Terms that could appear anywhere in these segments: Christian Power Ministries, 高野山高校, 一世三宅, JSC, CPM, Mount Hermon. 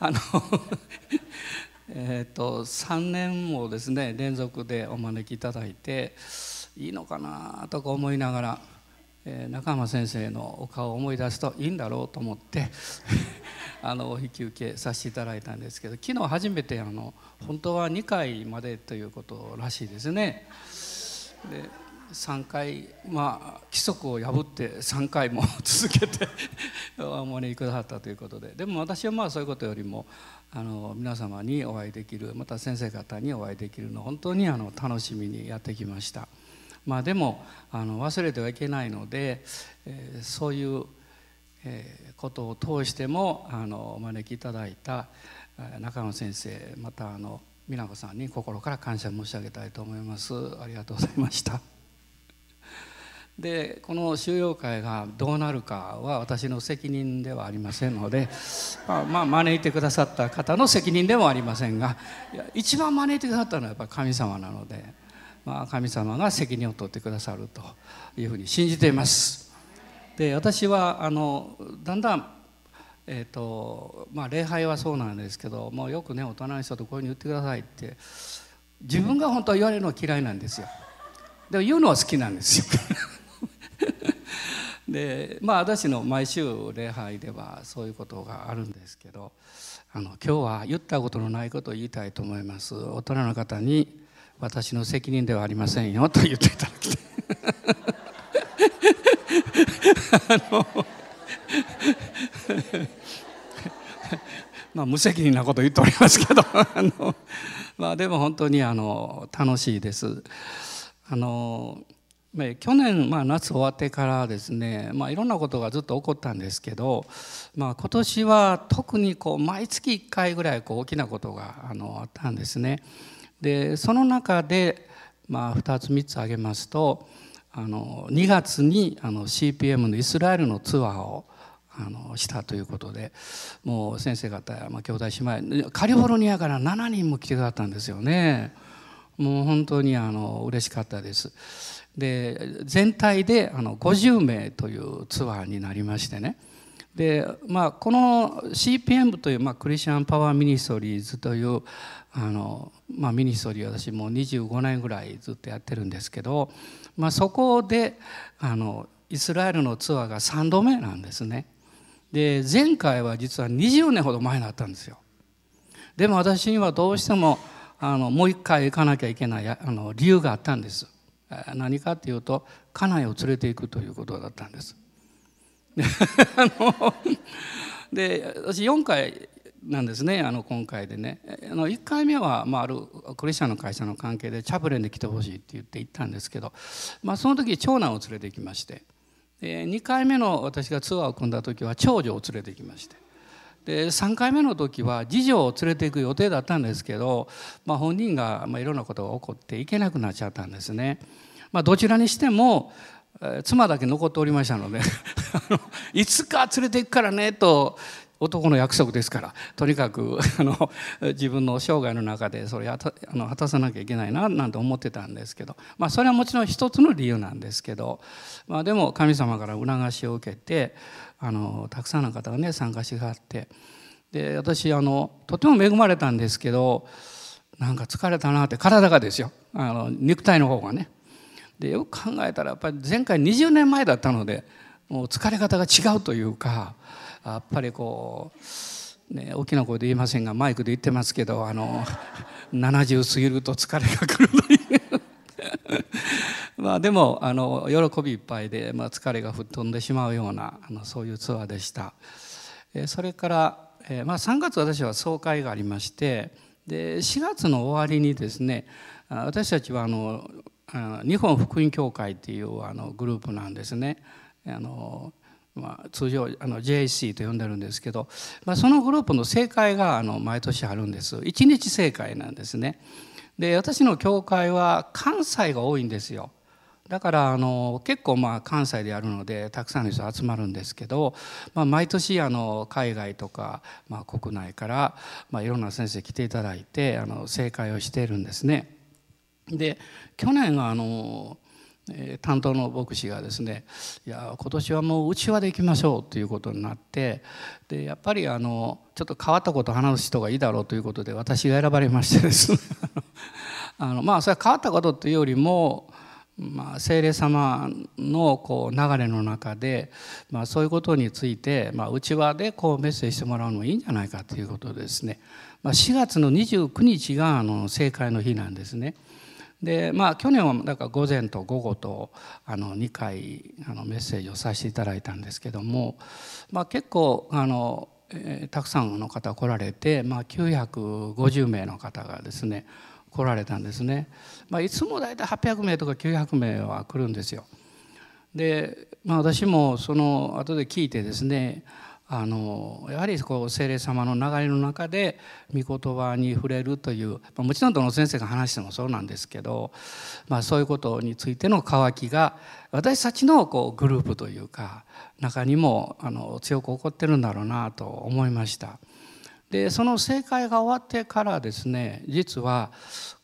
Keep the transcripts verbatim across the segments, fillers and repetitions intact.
あのえっとさんねんもですね連続でお招きいただいていいのかなとか思いながら、えー、中浜先生のお顔を思い出すといいんだろうと思ってあのお引き受けさせていただいたんですけど、昨日初めてあの本当はにかいまでということらしいですね。でさんかい、まあ、規則を破ってさんかいも続けてお招きくださったということで、でも私はまあそういうことよりもあの皆様にお会いできる、また先生方にお会いできるの本当にあの楽しみにやってきました。まあ、でもあの忘れてはいけないので、えー、そういう、えー、ことを通してもあのお招きいただいた中野先生、またあの美奈子さんに心から感謝申し上げたいと思います。ありがとうございました。でこの修養会がどうなるかは私の責任ではありませんので、まあ、まあ招いてくださった方の責任でもありませんが、いや一番招いてくださったのはやっぱり神様なので、まあ、神様が責任を取ってくださるというふうに信じています。で私はあのだんだん、えーとまあ、礼拝はそうなんですけどもうよくね大人の人とこういうふうに言ってくださいって自分が本当は言われるのは嫌いなんですよ。でも言うのは好きなんですよ。でまあ私の毎週礼拝ではそういうことがあるんですけど、あの今日は言ったことのないことを言いたいと思います。大人の方に私の責任ではありませんよと言っていただきあのまあ無責任なこと言っておりますけどあの、まあ、でも本当にあの楽しいです。あの去年、まあ、夏終わってからですね、まあ、いろんなことがずっと起こったんですけど、まあ、今年は特にこう毎月いっかいぐらいこう大きなことがあのあったんですね。でその中で、まあ、ふたつみっつ挙げますと、あのにがつにあの シーピーエム のイスラエルのツアーをあのしたということで、もう先生方や、まあ、兄弟姉妹カリフォルニアからしちにんも来てくださったんですよね。もう本当にあの嬉しかったです。で全体であのごじゅうめいというツアーになりましてね。でまあこの シーピーエム という、まあ、クリスチャンパワーミニストリーズというあの、まあ、ミニストリー私もうにじゅうごねんぐらいずっとやってるんですけど、まあ、そこであのイスラエルのツアーがさんどめなんですね。で前回は実はにじゅうねんほど前だったんですよ。でも私にはどうしてもあのもう一回行かなきゃいけないあの理由があったんです。何かっていうと家内を連れていくということだったんです。あので私よんかいなんですね、あの今回でね。あのいっかいめは、まあ、あるクリスチャンの会社の関係でチャプレンで来てほしいって言って行ったんですけど、まあ、その時長男を連れてきまして、でにかいめの私がツアーを組んだ時は長女を連れてきまして、でさんかいめの時は次女を連れていく予定だったんですけど、まあ、本人が、まあ、いろんなことが起こって行けなくなっちゃったんですね。まあ、どちらにしても妻だけ残っておりましたのでいつか連れて行くからねと男の約束ですから、とにかくあの自分の生涯の中でそれを果たさなきゃいけないななんて思ってたんですけど、まあ、それはもちろん一つの理由なんですけど、まあ、でも神様から促しを受けてあのたくさんの方がね参加してくださって、で私あのとても恵まれたんですけど、なんか疲れたなって体がですよ、あの肉体の方がね。でよく考えたらやっぱり前回にじゅうねんまえだったのでもう疲れ方が違うというか、やっぱりこう、ね、大きな声で言いませんがマイクで言ってますけどあのななじゅう過ぎると疲れがくるというまあでもあの喜びいっぱいで、まあ、疲れが吹っ飛んでしまうようなあのそういうツアーでした。えそれから、えまあ、さんがつ私は総会がありまして、でしがつの終わりにですね、私たちはあの日本福音教会っていうあのグループなんですね。あの、まあ、通常あの ジェイエスシー と呼んでるんですけど、まあ、そのグループの聖会があの毎年あるんです。いちにち聖会なんですね。で私の教会は関西が多いんですよ。だからあの結構まあ関西でやるのでたくさんの人集まるんですけど、まあ、毎年あの海外とか、まあ、国内から、まあ、いろんな先生来ていただいてあの聖会をしているんですね。で去年あのえー、担当の牧師がですね、いや今年はもううちわで行きましょうということになって、でやっぱりあのちょっと変わったことを話す人がいいだろうということで私が選ばれましてですねあのまあそれは変わったことというよりも、まあ、聖霊様のこう流れの中で、まあ、そういうことについて、まあ、うちわでこうメッセージしてもらうのもいいんじゃないかということでですね、まあ、しがつのにじゅうくにちがあの聖会の日なんですね。でまあ、去年はだから午前と午後とあのにかいあのメッセージをさせていただいたんですけども、まあ、結構あの、えー、たくさんの方来られて、まあ、きゅうひゃくごじゅうめいの方がですね来られたんですね。まあ、いつもだいたいはっぴゃくめいとかきゅうひゃくめいは来るんですよ。で、まあ、私もその後で聞いてですね、あのやはりこう聖霊様の流れの中で御言葉に触れるという、まあ、もちろんどの先生が話してもそうなんですけど、まあ、そういうことについての渇きが私たちのこうグループというか中にもあの強く起こってるんだろうなと思いました。でその聖会が終わってからですね、実は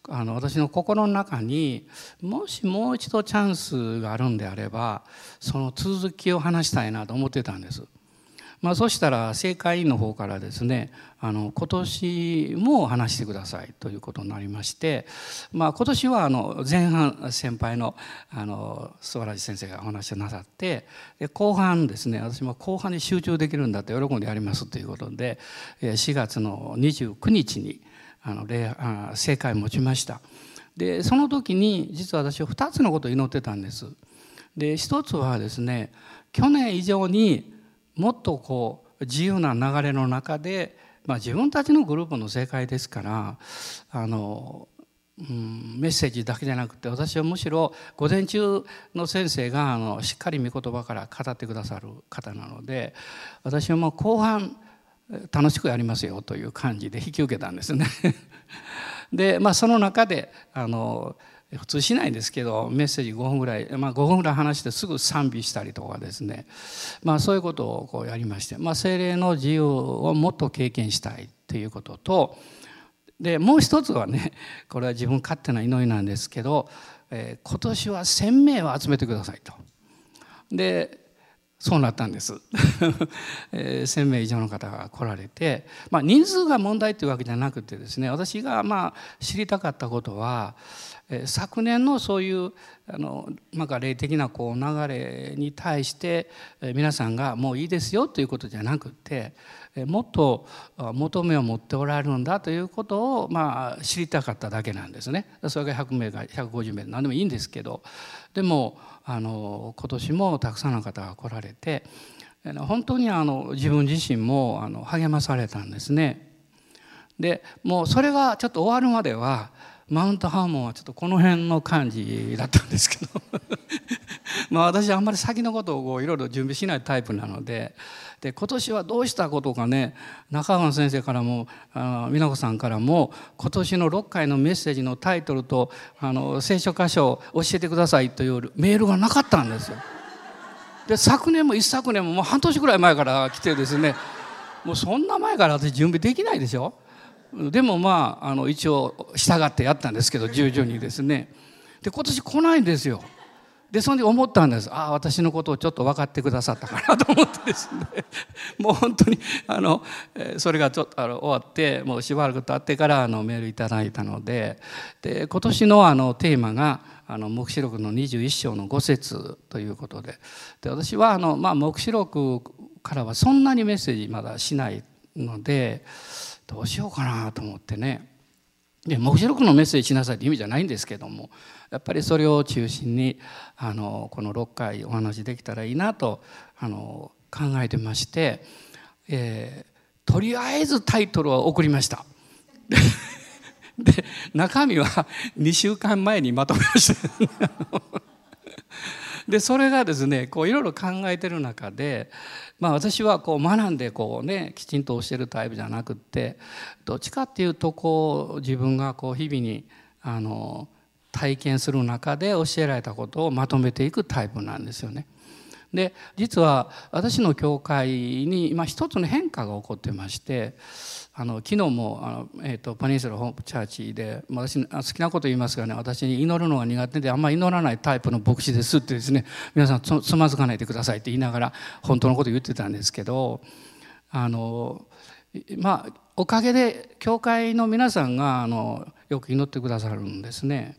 あの私の心の中にもしもう一度チャンスがあるんであればその続きを話したいなと思ってたんです。まあ、そしたら聖会委員の方からですね、あの今年も話してくださいということになりまして、まあ、今年はあの前半先輩の素晴らしい先生がお話をなさって、で後半ですね、私も後半に集中できるんだって喜んでやりますということでしがつのにじゅうくにちにあの礼あ聖会を持ちました。でその時に実は私はふたつのことを祈ってたんです。でひとつはですね、去年以上にもっとこう自由な流れの中で、まあ、自分たちのグループの正解ですから、あの、うん、メッセージだけじゃなくて私はむしろ午前中の先生があのしっかり御言葉から語ってくださる方なので、私はもう後半楽しくやりますよという感じで引き受けたんですねで、まあ、その中であの普通しないんですけど、メッセージごふんぐらい、まあ、ごふんぐらい話してすぐ賛美したりとかですね、まあ、そういうことをこうやりまして、まあ、聖霊の自由をもっと経験したいということと、でもう一つはね、これは自分勝手な祈りなんですけど、えー、今年はせんめいは集めてくださいと。でそうなったんです、えー、せんめい以上の方が来られて、まあ、人数が問題というわけじゃなくてですね、私がまあ知りたかったことは、えー、昨年のそういうあのなんか霊的なこう流れに対して、えー、皆さんがもういいですよということじゃなくて、えー、もっと求めを持っておられるんだということを、まあ、知りたかっただけなんですね。それがひゃくめいかひゃくごじゅうめい何でもいいんですけど、でもあの今年もたくさんの方が来られて、本当にあの自分自身もあの励まされたんですね。でもうそれがちょっと終わるまではマウントハーモンはちょっとこの辺の感じだったんですけどまあ私はあんまり先のことをいろいろ準備しないタイプなの で, で今年はどうしたことかね、中川先生からもあ美奈子さんからも今年のろっかいのメッセージのタイトルとあの聖書箇所を教えてくださいというメールがなかったんですよ。で昨年も一昨年ももう半年くらい前から来てですね、もうそんな前から私準備できないでしょ。でもまあ、あの一応従ってやったんですけど、従順にですね。で今年来ないんですよ。でそれで思ったんです。ああ私のことをちょっと分かってくださったかなと思ってですねもう本当にあのそれがちょっとあの終わってもうしばらく経ってからあのメールいただいたの で, で今年 の, あのテーマがあの黙示録のにじゅういっしょうのごせつということ で, で私はあの、まあ、黙示録からはそんなにメッセージまだしないのでどうしようかなと思ってね。で黙示録のメッセージしなさいって意味じゃないんですけども、やっぱりそれを中心にあのこのろっかいお話できたらいいなとあの考えてまして、えー、とりあえずタイトルは送りましたで中身はにしゅうかんまえにまとめましたでそれがですねこういろいろ考えてる中で、まあ、私はこう学んでこう、ね、きちんと教えるタイプじゃなくってどっちかっていうとこう自分がこう日々にあの体験する中で教えられたことをまとめていくタイプなんですよね。で実は私の教会に今一つの変化が起こってまして、あの昨日もあの、えー、とパニンセラホープチャーチで私好きなこと言いますがね、私に祈るのが苦手であんまり祈らないタイプの牧師ですってですね、皆さん つ, つまずかないでくださいって言いながら本当のこと言ってたんですけど、あのまあおかげで教会の皆さんがあのよく祈ってくださるんですね。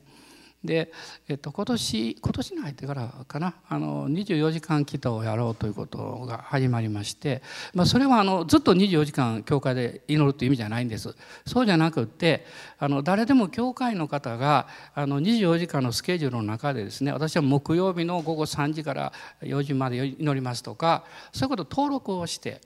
で、えっと、今年今年に入ってからかな、あのにじゅうよじかん祈祷をやろうということが始まりまして、まあ、それはあのずっとにじゅうよじかん教会で祈るという意味じゃないんです。そうじゃなくってあの誰でも教会の方があのにじゅうよじかんのスケジュールの中でですね、私は木曜日の午後さんじからよじまで祈りますとか、そういうことを登録をして、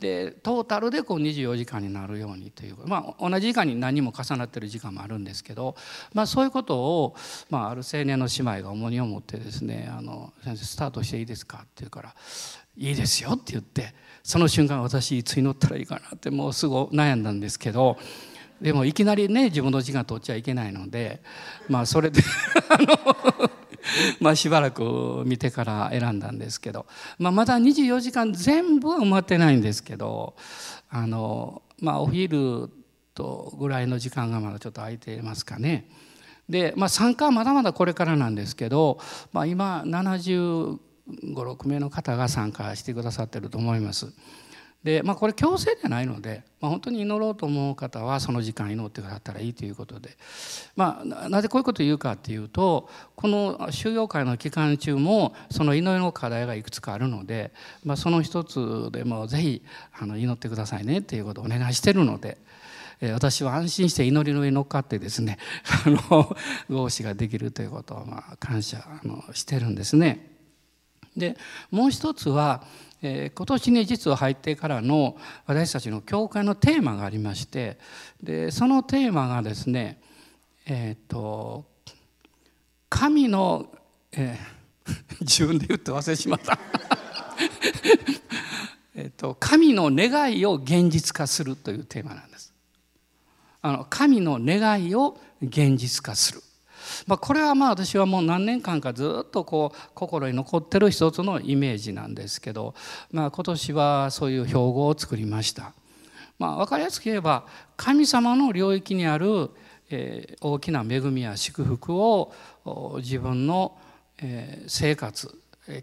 でトータルでこうにじゅうよじかんになるようにという、まあ、同じ時間に何も重なってる時間もあるんですけど、まあ、そういうことを、まあ、ある青年の姉妹が重荷を持ってですね、あの先生スタートしていいですかって言うから「いいですよ」って言って、その瞬間私いつ祈ったらいいかなってもうすぐ悩んだんですけど。でもいきなりね自分の時間取っちゃいけないので、まあそれであのまあしばらく見てから選んだんですけど、まあ、まだにじゅうよじかん全部は埋まってないんですけど、あのまあお昼とぐらいの時間がまだちょっと空いてますかね。で、まあ、参加はまだまだこれからなんですけど、まあ、今ななじゅうご、ろくめいの方が参加してくださってると思います。でまあ、これ強制じゃないので、まあ、本当に祈ろうと思う方はその時間祈ってくださったらいいということで、まあ、なぜこういうことを言うかっていうと、この修養会の期間中もその祈りの課題がいくつかあるので、まあ、その一つでもぜひあの祈ってくださいねっていうことをお願いしてるので、えー、私は安心して祈りの上に乗っかってですねあの合祀ができるということをまあ感謝あのしてるんですね。でもう一つは今年に実は入ってからの私たちの教会のテーマがありまして、でそのテーマがですね、えー、っと神の、えー、自分で言って忘れしまったえっと神の願いを現実化するというテーマなんです。あの神の願いを現実化する、まあ、これはまあ私はもう何年間かずっとこう心に残ってる一つのイメージなんですけど、まあ今年はそういう標語を作りました。まあ分かりやすく言えば神様の領域にあるえ大きな恵みや祝福を自分のえ生活、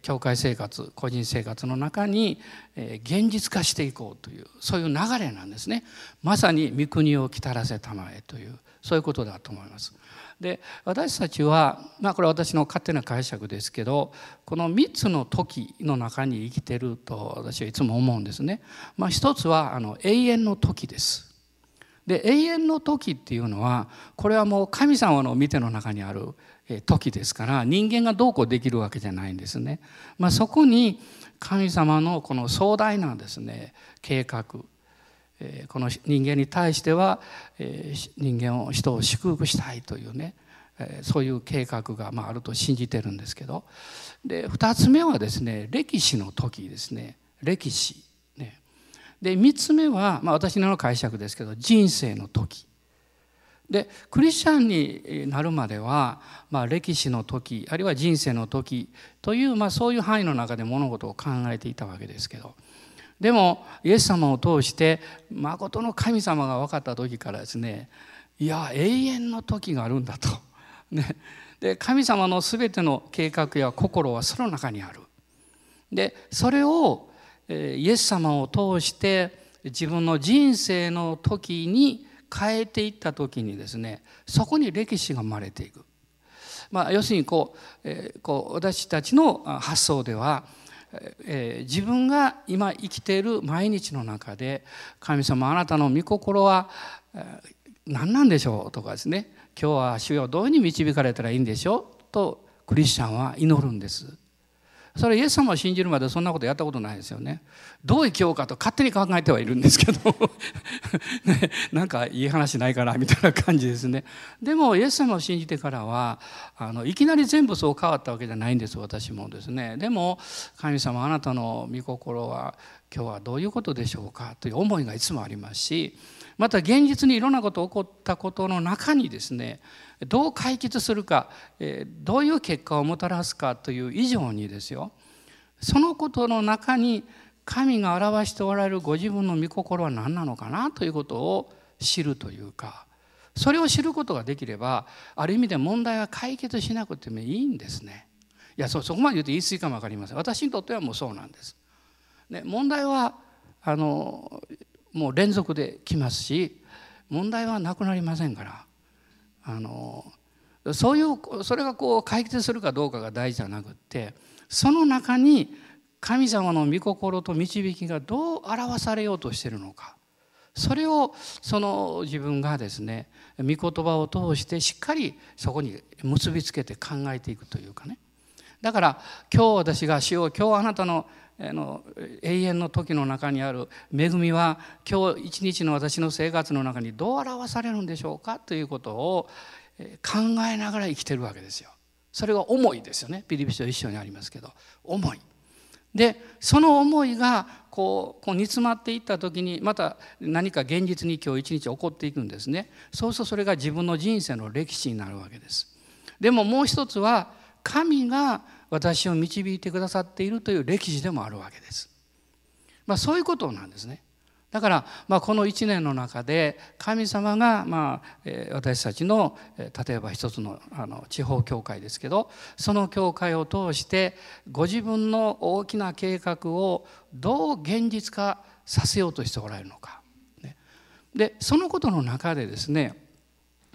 教会生活、個人生活の中に現実化していこうという、そういう流れなんですね。まさに御国をきたらせたまえという、そういうことだと思います。で私たちは、まあ、これは私の勝手な解釈ですけど、このみっつの時の中に生きてると私はいつも思うんですね。まあ、ひとつはあの永遠の時です。で永遠の時っていうのはこれはもう神様の見ての中にある時ですから、人間がどうこうできるわけじゃないんですね。まあ、そこに神様のこの壮大なですね計画、この人間に対しては人間を人を祝福したいというね、そういう計画があると信じてるんですけど、でふたつめはですね歴史の時ですね、歴史ね。でみっつめは、まあ、私の解釈ですけど人生の時で、クリスチャンになるまでは、まあ、歴史の時あるいは人生の時という、まあ、そういう範囲の中で物事を考えていたわけですけど、でもイエス様を通してまことの神様が分かった時からですね、いや永遠の時があるんだと、ね、で神様の全ての計画や心はその中にある。でそれを、えー、イエス様を通して自分の人生の時に変えていった時にですね、そこに歴史が生まれていく。まあ、要するにこう、えー、こう私たちの発想ではえー、自分が今生きている毎日の中で神様あなたの御心は、えー、何なんでしょうとかですね、今日は主よどういうふうに導かれたらいいんでしょうとクリスチャンは祈るんです。それイエス様を信じるまでそんなことやったことないですよね。どう生きようかと勝手に考えてはいるんですけど、ね、なんかいい話ないかなみたいな感じですね。でもイエス様を信じてからはあのいきなり全部そう変わったわけじゃないんです、私もですね。でも神様あなたの御心は今日はどういうことでしょうかという思いがいつもありますし、また現実にいろんなこと起こったことの中にですね、どう解決するか、どういう結果をもたらすかという以上にですよ、そのことの中に神が表しておられるご自分の御心は何なのかなということを知るというか、それを知ることができればある意味で問題は解決しなくてもいいんですね。いや そ, そこまで言うと言い過ぎかも分かりません。私にとってはもうそうなんです。で問題はあのもう連続で来ますし、問題はなくなりませんから、あのそういうそれがこう解決するかどうかが大事じゃなくって、その中に神様の御心と導きがどう表されようとしているのか、それをその自分がですね御言葉を通してしっかりそこに結びつけて考えていくというかね。だから今日私が主よ、今日あなたの永遠の時の中にある恵みは今日一日の私の生活の中にどう表されるんでしょうかということを考えながら生きてるわけですよ。それが思いですよね。ピリピと一緒にありますけど、思いで、その思いがこうこう煮詰まっていった時にまた何か現実に今日一日起こっていくんですね。そうするとそれが自分の人生の歴史になるわけです。でももう一つは神が私を導いてくださっているという歴史でもあるわけです。まあ、そういうことなんですね。だから、まあ、このいちねんの中で神様が、まあえー、私たちの例えば一つ の, あの地方教会ですけど、その教会を通してご自分の大きな計画をどう現実化させようとしておられるのか、ね、でそのことの中でですね、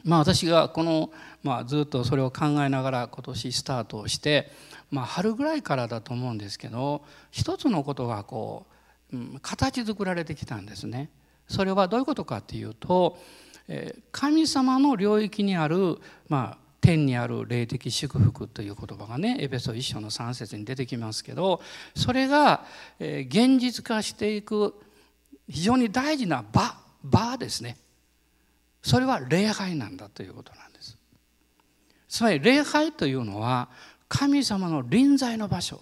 まあ、私がこの、まあ、ずっとそれを考えながら今年スタートをして、まあ、春ぐらいからだと思うんですけど、一つのことがこう、うん、形作られてきたんですね。それはどういうことかっていうと、えー、神様の領域にある、まあ、天にある霊的祝福という言葉がねエペソ一章の三節に出てきますけど、それが、えー、現実化していく非常に大事な場場ですね。それは礼拝なんだということなんです。つまり礼拝というのは神様の臨在の場所、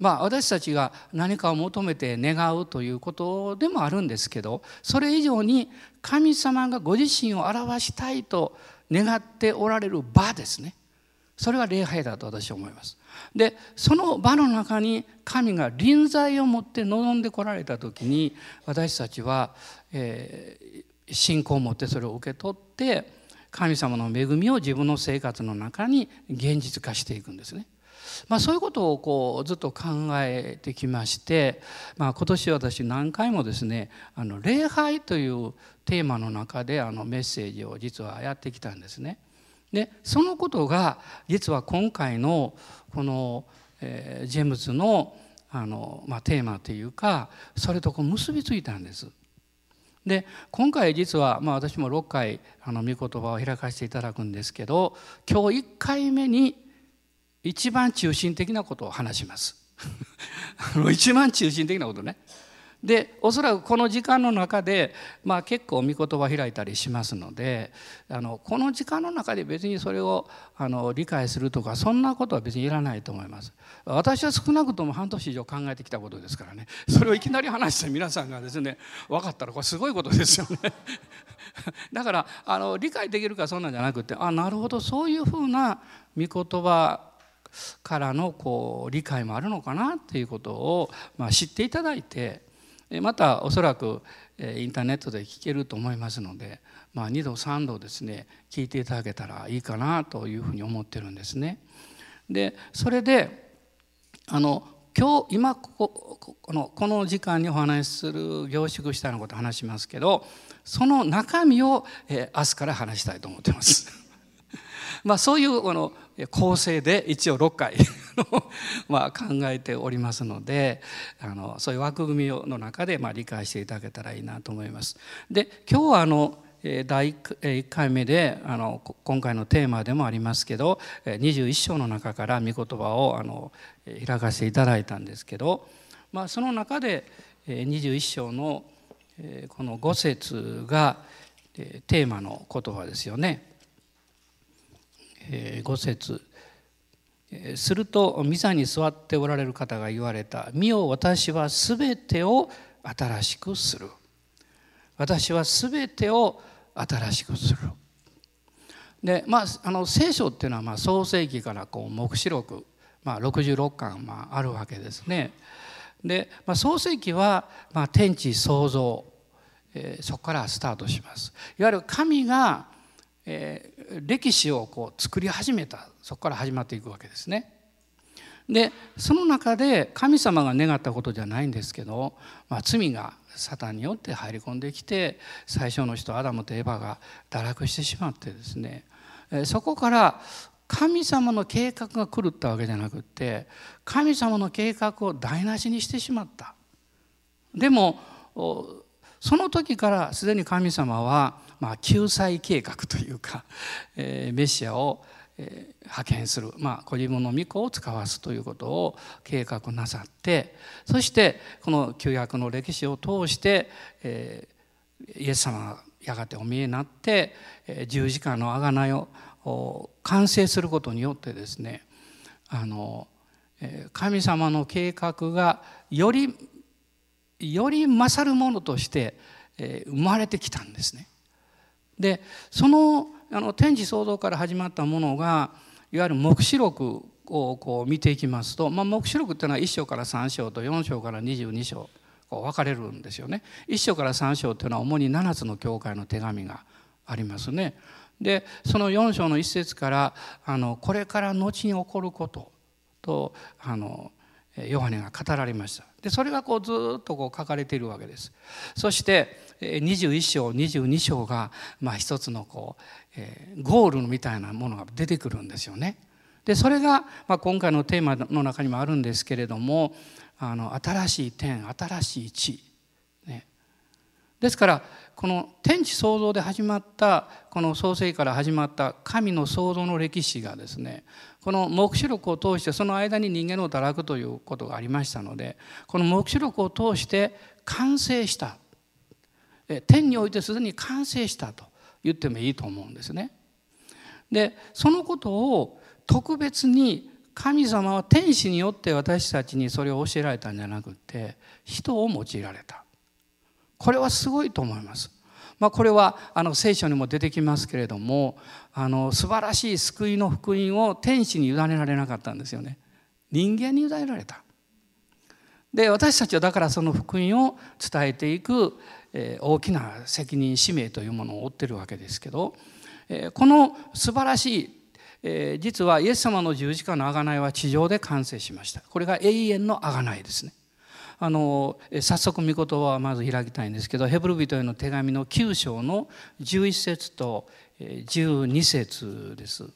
まあ私たちが何かを求めて願うということでもあるんですけど、それ以上に神様がご自身を表したいと願っておられる場ですね。それは礼拝だと私は思います。で、その場の中に神が臨在を持って臨んでこられた時に、私たちは、えー信仰を持ってそれを受け取って神様の恵みを自分の生活の中に現実化していくんですね。まあ、そういうことをこうずっと考えてきまして、まあ、今年私何回もですねあの礼拝というテーマの中であのメッセージを実はやってきたんですね。でそのことが実は今回のこの、えー、ジェームズの、あの、まあ、テーマというか、それとこう結びついたんです。で今回実は、まあ、私もろっかいあの御言葉を開かせていただくんですけど、今日いっかいめに一番中心的なことを話します一番中心的なことね。でおそらくこの時間の中で、まあ、結構御言葉開いたりしますので、あのこの時間の中で別にそれをあの理解するとかそんなことは別にいらないと思います。私は少なくとも半年以上考えてきたことですからね。それをいきなり話して皆さんがですね分かったらこれすごいことですよねだからあの理解できるかそんなんじゃなくて、あなるほどそういうふうな御言葉からのこう理解もあるのかなっていうことを、まあ、知っていただいて、またおそらくインターネットで聞けると思いますので、まあ、にどさんどですね聞いていただけたらいいかなというふうに思ってるんですね。でそれであの今日今ここ、この、この時間にお話しする凝縮したようなことを話しますけど、その中身を、えー、明日から話したいと思ってますまあそういうこの構成で一応ろっかいまあ考えておりますので、あのそういう枠組みの中でまあ理解していただけたらいいなと思います。で今日はあのだいいっかいめであの今回のテーマでもありますけどにじゅういっ章の中から御言葉をあの開かせていただいたんですけど、まあ、その中でにじゅういっ章のこのご節がテーマの言葉ですよね。ご節、すると御座に座っておられる方が言われた。見よ、私はすべてを新しくする。私はすべてを新しくする。で、まあ、あの聖書っていうのはまあ創世記からこう黙示録まあ、ろくじゅうろっかん、まあ、あるわけですね。で、まあ、創世記は、まあ、天地創造、えー、そこからスタートします。いわゆる神が、えー、歴史をこう作り始めた、そこから始まっていくわけですね。でその中で神様が願ったことじゃないんですけど、まあ、罪がサタンによって入り込んできて最初の人アダムとエバが堕落してしまってですね、そこから神様の計画が狂ったわけじゃなくって神様の計画を台無しにしてしまった。でもその時からすでに神様は、まあ、救済計画というか、えー、メシアを派遣する、まあ、ご自分の御子を使わすということを計画なさって、そしてこの旧約の歴史を通して、えー、イエス様がやがてお見えになって、えー、十字架の贖いを完成することによってですね、あの、えー、神様の計画がよりより勝るものとして、えー、生まれてきたんですね。でそのあの天地創造から始まったものがいわゆる黙示録をこう見ていきますと、まあ、黙示録っていうのはいっ章からさん章とよん章からにじゅうに章こう分かれるんですよね。いっ章からさん章っていうのは主にななつの教会の手紙がありますね。でそのよん章の一節からあのこれから後に起こることとあのヨハネが語られました。でそれがこうずっとこう書かれているわけです。そしてにじゅういっ章にじゅうに章が、まあ、一つのこう、えー、ゴールみたいなものが出てくるんですよね。でそれが、まあ、今回のテーマの中にもあるんですけれども、あの新しい天新しい地、ね、ですからこの天地創造で始まったこの創世から始まった神の創造の歴史がですね、この黙示録を通してその間に人間の堕落ということがありましたので、この黙示録を通して完成した、天においてすでに完成したと言ってもいいと思うんですね。でそのことを特別に神様は天使によって私たちにそれを教えられたんじゃなくて人を用いられた。これはすごいと思います。まあ、これはあの聖書にも出てきますけれども、あの素晴らしい救いの福音を天使に委ねられなかったんですよね。人間に委ねられた。で私たちはだからその福音を伝えていく、えー、大きな責任使命というものを負ってるわけですけど、えー、この素晴らしい、えー、実はイエス様の十字架の贖いは地上で完成しました。これが永遠の贖いですね。あの早速御言葉はまず開きたいんですけど、ヘブル人への手紙のきゅう章のじゅういち節とじゅうに節です。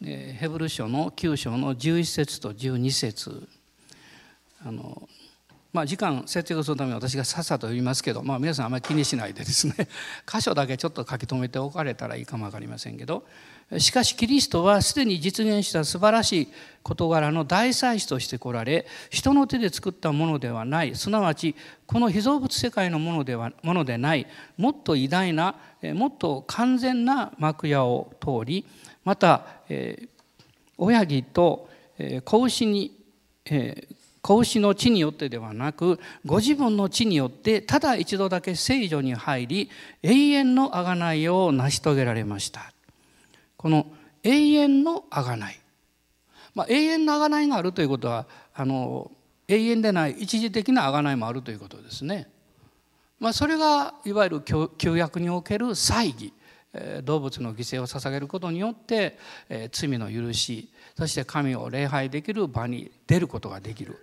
でヘブル書のきゅう章のじゅういち節とじゅうに節、あの、まあ、時間節約するために私がさっさと言いますけど、まあ、皆さんあまり気にしないでですね箇所だけちょっと書き留めておかれたらいいかも分かりませんけど、しかしキリストはすでに実現した素晴らしい事柄の大祭司として来られ、人の手で作ったものではない、すなわちこの被造物世界のものでは、ものでない、もっと偉大なもっと完全な幕屋を通り、また、えー、親木と、えー、子牛に、えー子牛の血によってではなくご自分の血によってただ一度だけ聖所に入り、永遠の贖いを成し遂げられました。この永遠の贖い、まあ、永遠の贖いがあるということはあの永遠でない一時的な贖いもあるということですね。まあ、それがいわゆる旧約における祭儀、動物の犠牲を捧げることによって罪の許し、そして神を礼拝できる場に出ることができる。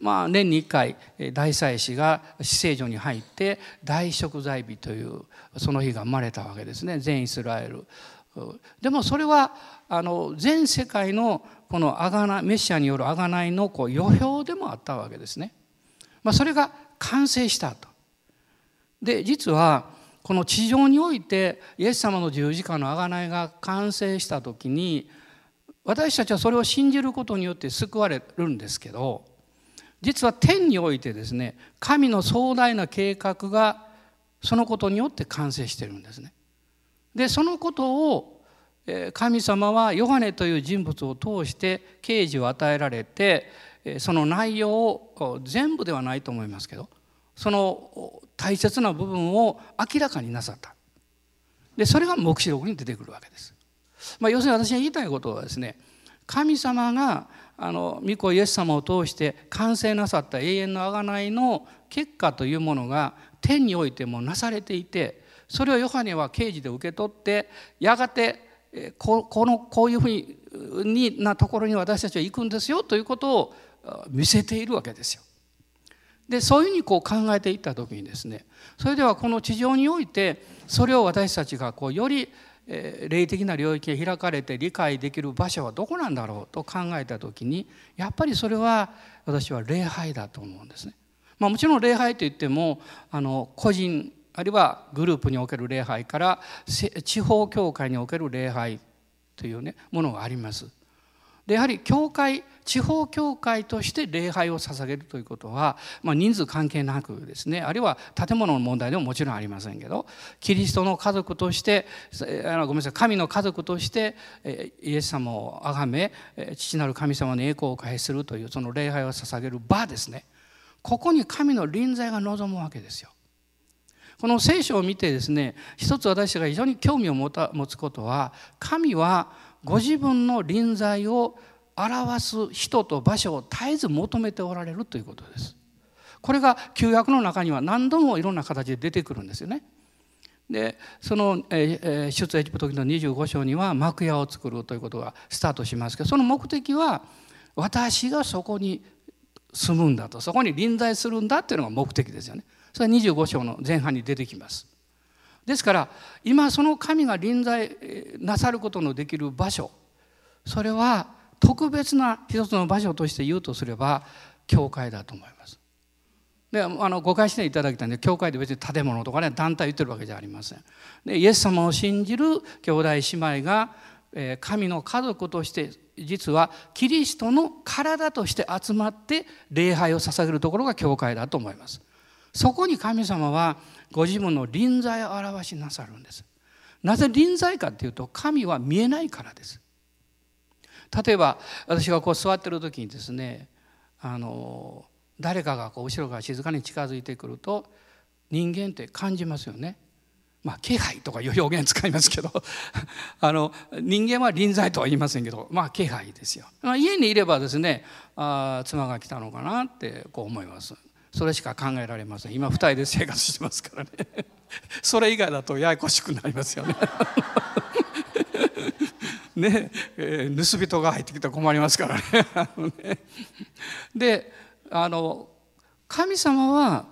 まあ、年にいっかい大祭司が至聖所に入って大贖罪日というその日が生まれたわけですね、全イスラエル。でもそれはあの全世界のこの贖い、メシアによる贖いのこう予表でもあったわけですね。まあ、それが完成したと。で実はこの地上においてイエス様の十字架の贖いが完成した時に私たちはそれを信じることによって救われるんですけど、実は天においてですね、神の壮大な計画がそのことによって完成しているんですね。でそのことを神様はヨハネという人物を通して啓示を与えられて、その内容を全部ではないと思いますけどその大切な部分を明らかになさった。でそれが黙示録に出てくるわけです。まあ、要するに私が言いたいことはですね、神様があの御子イエス様を通して完成なさった永遠の贖いの結果というものが天においてもなされていて、それをヨハネは啓示で受け取って、やがてこのこういうふうなところに私たちは行くんですよということを見せているわけですよ。でそういうふうにこう考えていった時にですね、それではこの地上においてそれを私たちがこうより霊的な領域が開かれて理解できる場所はどこなんだろうと考えた時に、やっぱりそれは私は礼拝だと思うんですね。まあ、もちろん礼拝といってもあの個人あるいはグループにおける礼拝から地方教会における礼拝という、ね、ものがあります。でやはり教会地方教会として礼拝を捧げるということは、まあ、人数関係なくですね、あるいは建物の問題でももちろんありませんけど、キリストの家族としてあのごめんなさい神の家族としてイエス様を崇め父なる神様の栄光を返するというその礼拝を捧げる場ですね、ここに神の臨在が臨むわけですよ。この聖書を見てですね、一つ私が非常に興味を持た持つことは、神はご自分の臨在を表す人と場所を絶えず求めておられるということです。これが旧約の中には何度もいろんな形で出てくるんですよね。でその、えー、出エジプト記のにじゅうご章には幕屋を作るということがスタートしますけど、その目的は私がそこに住むんだと、そこに臨在するんだというのが目的ですよね。それはにじゅうご章の前半に出てきます。ですから今その神が臨在なさることのできる場所、それは特別な一つの場所として言うとすれば教会だと思います。であの誤解していただきたいんで、教会で別に建物とかね団体言ってるわけじゃありません。でイエス様を信じる兄弟姉妹が、えー、神の家族として実はキリストの体として集まって礼拝を捧げるところが教会だと思います。そこに神様はご自分の臨在を表しなさるんです。なぜ臨在かというと、神は見えないからです。例えば私がこう座ってる時にですね、あの誰かがこう後ろから静かに近づいてくると人間って感じますよね。まあ気配とかいう表現使いますけどあの人間は臨在とは言いませんけど、まあ気配ですよ。まあ、家にいればですね、あ妻が来たのかなってこう思います。それしか考えられません。今二人で生活してますからねそれ以外だとややこしくなりますよねねえ、盗人が入ってきたら困りますから ね, あのねであの神様は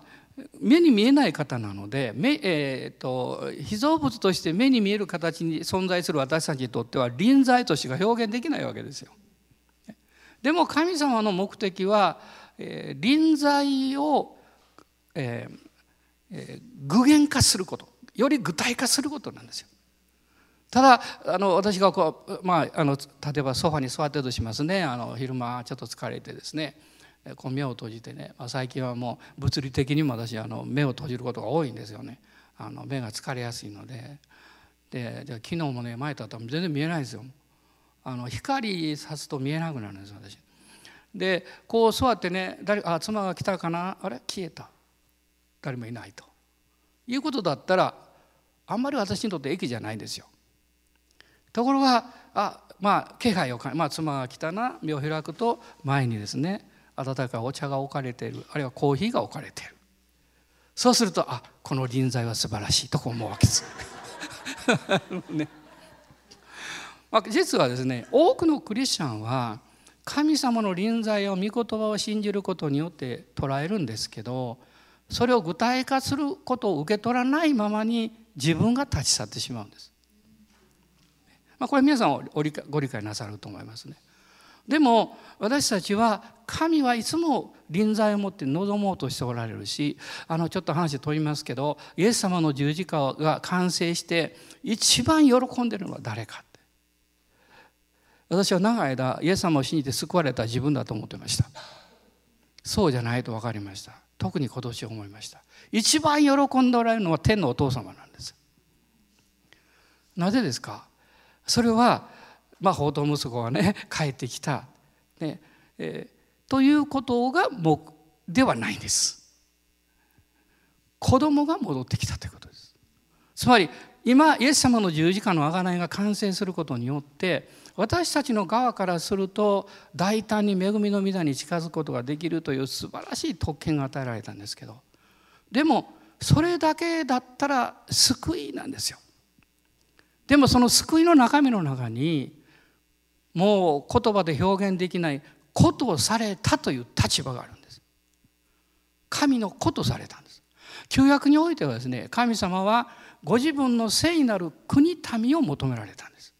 目に見えない方なので、目、えー、と被造物として目に見える形に存在する私たちにとっては臨在としか表現できないわけですよ。でも神様の目的は臨在を、えーえー、具現化すること、より具体化することなんですよ。ただあの私がこう、まあ、あの例えばソファに座ってるとしますね。あの昼間ちょっと疲れてですね、こう目を閉じてね、まあ、最近はもう物理的にも私あの目を閉じることが多いんですよね。あの目が疲れやすいので、で昨日もね前だったら全然見えないんですよ。あの光さすと見えなくなるんです私。でこう座ってね、誰あ妻が来たかな、あれ消えた、誰もいないということだったらあんまり私にとって益じゃないんですよ。ところがあ、まあ、気配をか、まあ、妻が来たな、目を開くと前にですね温かいお茶が置かれている、あるいはコーヒーが置かれている。そうするとあ、この臨在は素晴らしいとこう思うわけですね。まあ、実はですね、多くのクリスチャンは神様の臨在を御言葉を信じることによって捉えるんですけど、それを具体化することを受け取らないままに自分が立ち去ってしまうんです。まあ、これ皆さんお理解ご理解なさると思いますね。でも私たちは神はいつも臨在を持って望もうとしておられるし、あのちょっと話飛びますけど、イエス様の十字架が完成して一番喜んでるのは誰か。私は長い間イエス様を信じて救われた自分だと思ってました。そうじゃないと分かりました。特に今年思いました。一番喜んでおられるのは天のお父様なんです。なぜですか。それはまあ放蕩息子がね帰ってきた、ねえー、ということが目ではないんです。子供が戻ってきたということです。つまり今イエス様の十字架の贖いが完成することによって。私たちの側からすると大胆に恵みの御座に近づくことができるという素晴らしい特権が与えられたんですけど、でもそれだけだったら救いなんですよ。でもその救いの中身の中にもう言葉で表現できない子とされたという立場があるんです。神の子とされたんです。旧約においてはですね、神様はご自分の聖なる国民を求められたんです。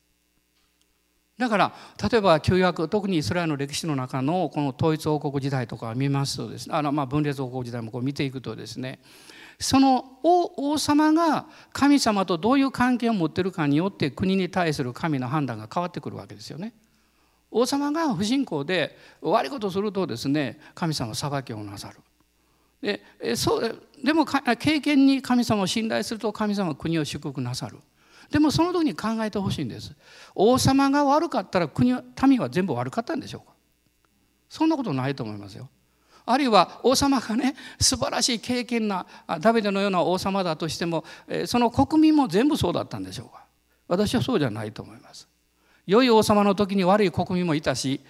だから例えば旧約、特にイスラエルの歴史の中のこの統一王国時代とか見ますとですね、あのまあ分裂王国時代もこう見ていくとですね、その王様が神様とどういう関係を持っているかによって国に対する神の判断が変わってくるわけですよね。王様が不信仰で悪いことをするとですね、神様は裁きをなさる。で、そう、でも経験に神様を信頼すると神様は国を祝福なさる。でもその時に考えてほしいんです。王様が悪かったら国は民は全部悪かったんでしょうか。そんなことないと思いますよ。あるいは王様がね、素晴らしい敬虔なダビデのような王様だとしても、その国民も全部そうだったんでしょうか。私はそうじゃないと思います。良い王様の時に悪い国民もいたし、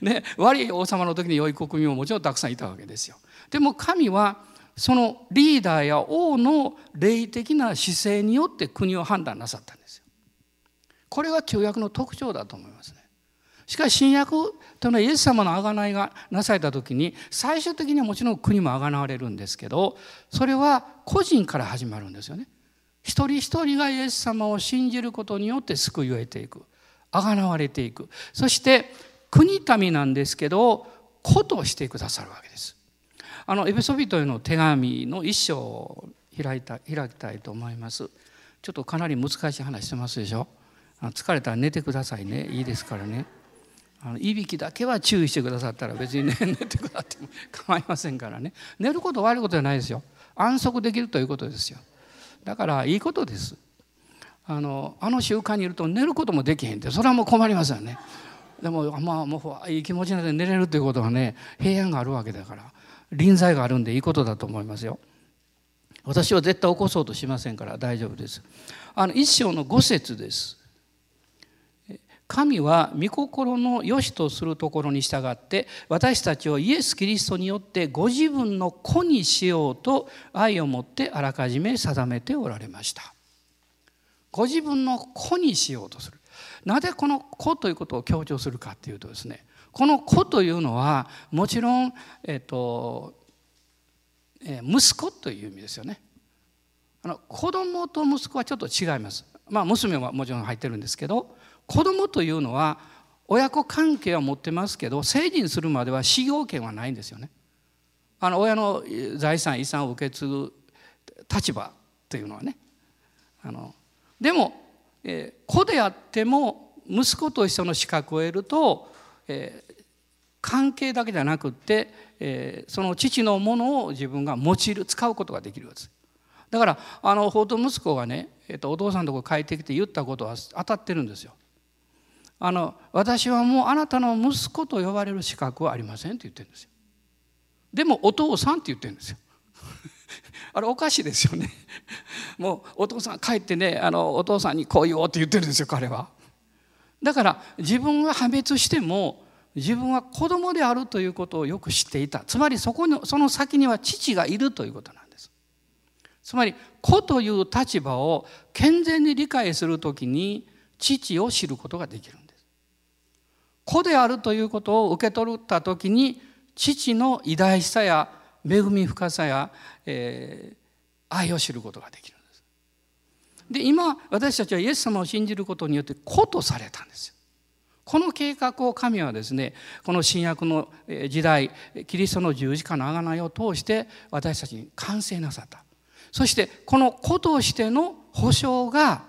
ね、悪い王様の時に良い国民ももちろんたくさんいたわけですよ。でも神はそのリーダーや王の霊的な姿勢によって国を判断なさったんですよ。これは旧約の特徴だと思いますね。しかし新約というのはイエス様の贖いがなされた時に最終的にはもちろん国も贖われるんですけど、それは個人から始まるんですよね。一人一人がイエス様を信じることによって救いを得ていく、贖われていく、そして国民なんですけど子としてくださるわけです。あのエペソビトへの手紙の一章を開いた開きたいと思います。ちょっとかなり難しい話してますでしょ。疲れたら寝てくださいね、いいですからね。あのいびきだけは注意してくださったら別に、ね、寝てくださっても構いませんからね。寝ること悪いことじゃないですよ。安息できるということですよ。だからいいことです。あのあの習慣にいると寝ることもできへんって、それはもう困りますよね。でもまあもういい気持ちになって寝れるということはね、平安があるわけだから臨在があるんでいいことだと思いますよ。私は絶対起こそうとしませんから大丈夫です。あの一章の五節です。神は御心の良しとするところに従って私たちをイエス・キリストによってご自分の子にしようと愛をもってあらかじめ定めておられました。ご自分の子にしようとする。なぜこの子ということを強調するかというとですね、この子というのはもちろん、えっとえー、息子という意味ですよね。あの子供と息子はちょっと違います。まあ娘はもちろん入ってるんですけど、子供というのは親子関係は持ってますけど、成人するまでは私有権はないんですよね。あの親の財産遺産を受け継ぐ立場というのはね。あのでも、えー、子であっても息子としての資格を得ると、えー、関係だけじゃなくって、えー、その父のものを自分が用いる使うことができるわけです。だからあの法と息子がね、えー、とお父さんのところに帰ってきて言ったことは当たってるんですよ。あの私はもうあなたの息子と呼ばれる資格はありませんって言ってるんですよ。でもお父さんって言ってるんですよ。あれおかしいですよね。もうお父さん帰ってね、あのお父さんにこう言おうって言ってるんですよ彼は。だから自分が破滅しても自分は子供であるということをよく知っていた。つまりそこのその先には父がいるということなんです。つまり子という立場を健全に理解するときに父を知ることができるんです。子であるということを受け取ったときに父の偉大さや恵み深さや、えー、愛を知ることができるんです。で今私たちはイエス様を信じることによって子とされたんですよ。この計画を神はですね、この新約の時代キリストの十字架の贖いを通して私たちに完成なさった。そしてこの子としての保証が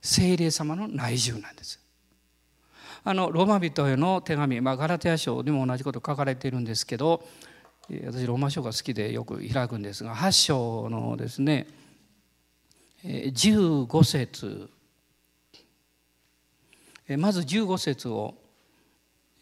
聖霊様の内住なんです。あのローマ人への手紙、まあ、ガラテヤ書でも同じこと書かれているんですけど、私ローマ書が好きでよく開くんですが、はち章のですねじゅうご節、まずじゅうご節を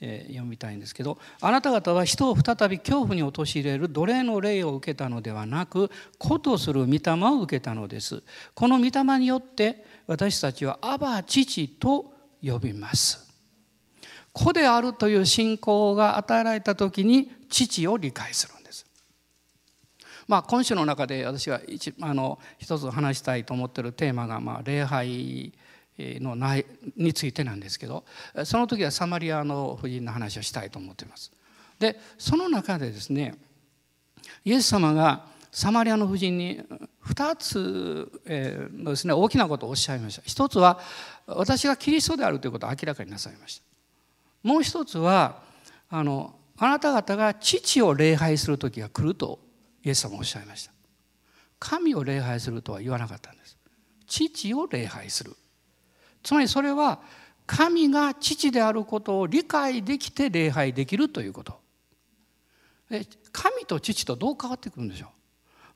読みたいんですけど、あなた方は人を再び恐怖に陥れる奴隷の霊を受けたのではなく、子とする御霊を受けたのです。この御霊によって私たちはアバ父と呼びます。子であるという信仰が与えられた時に父を理解するんです。まあ、今週の中で私が一あの一つ話したいと思っているテーマが、まあ、礼拝の内についてなんですけど、その時はサマリアの婦人の話をしたいと思っています。でその中でですね、イエス様がサマリアの婦人にふたつのですね、大きなことをおっしゃいました。ひとつは私がキリストであるということを明らかになさいました。もう一つは あの、あなた方が父を礼拝する時が来るとイエス様はおっしゃいました。神を礼拝するとは言わなかったんです。父を礼拝する。つまりそれは神が父であることを理解できて礼拝できるということ。神と父とどう変わってくるんでしょう。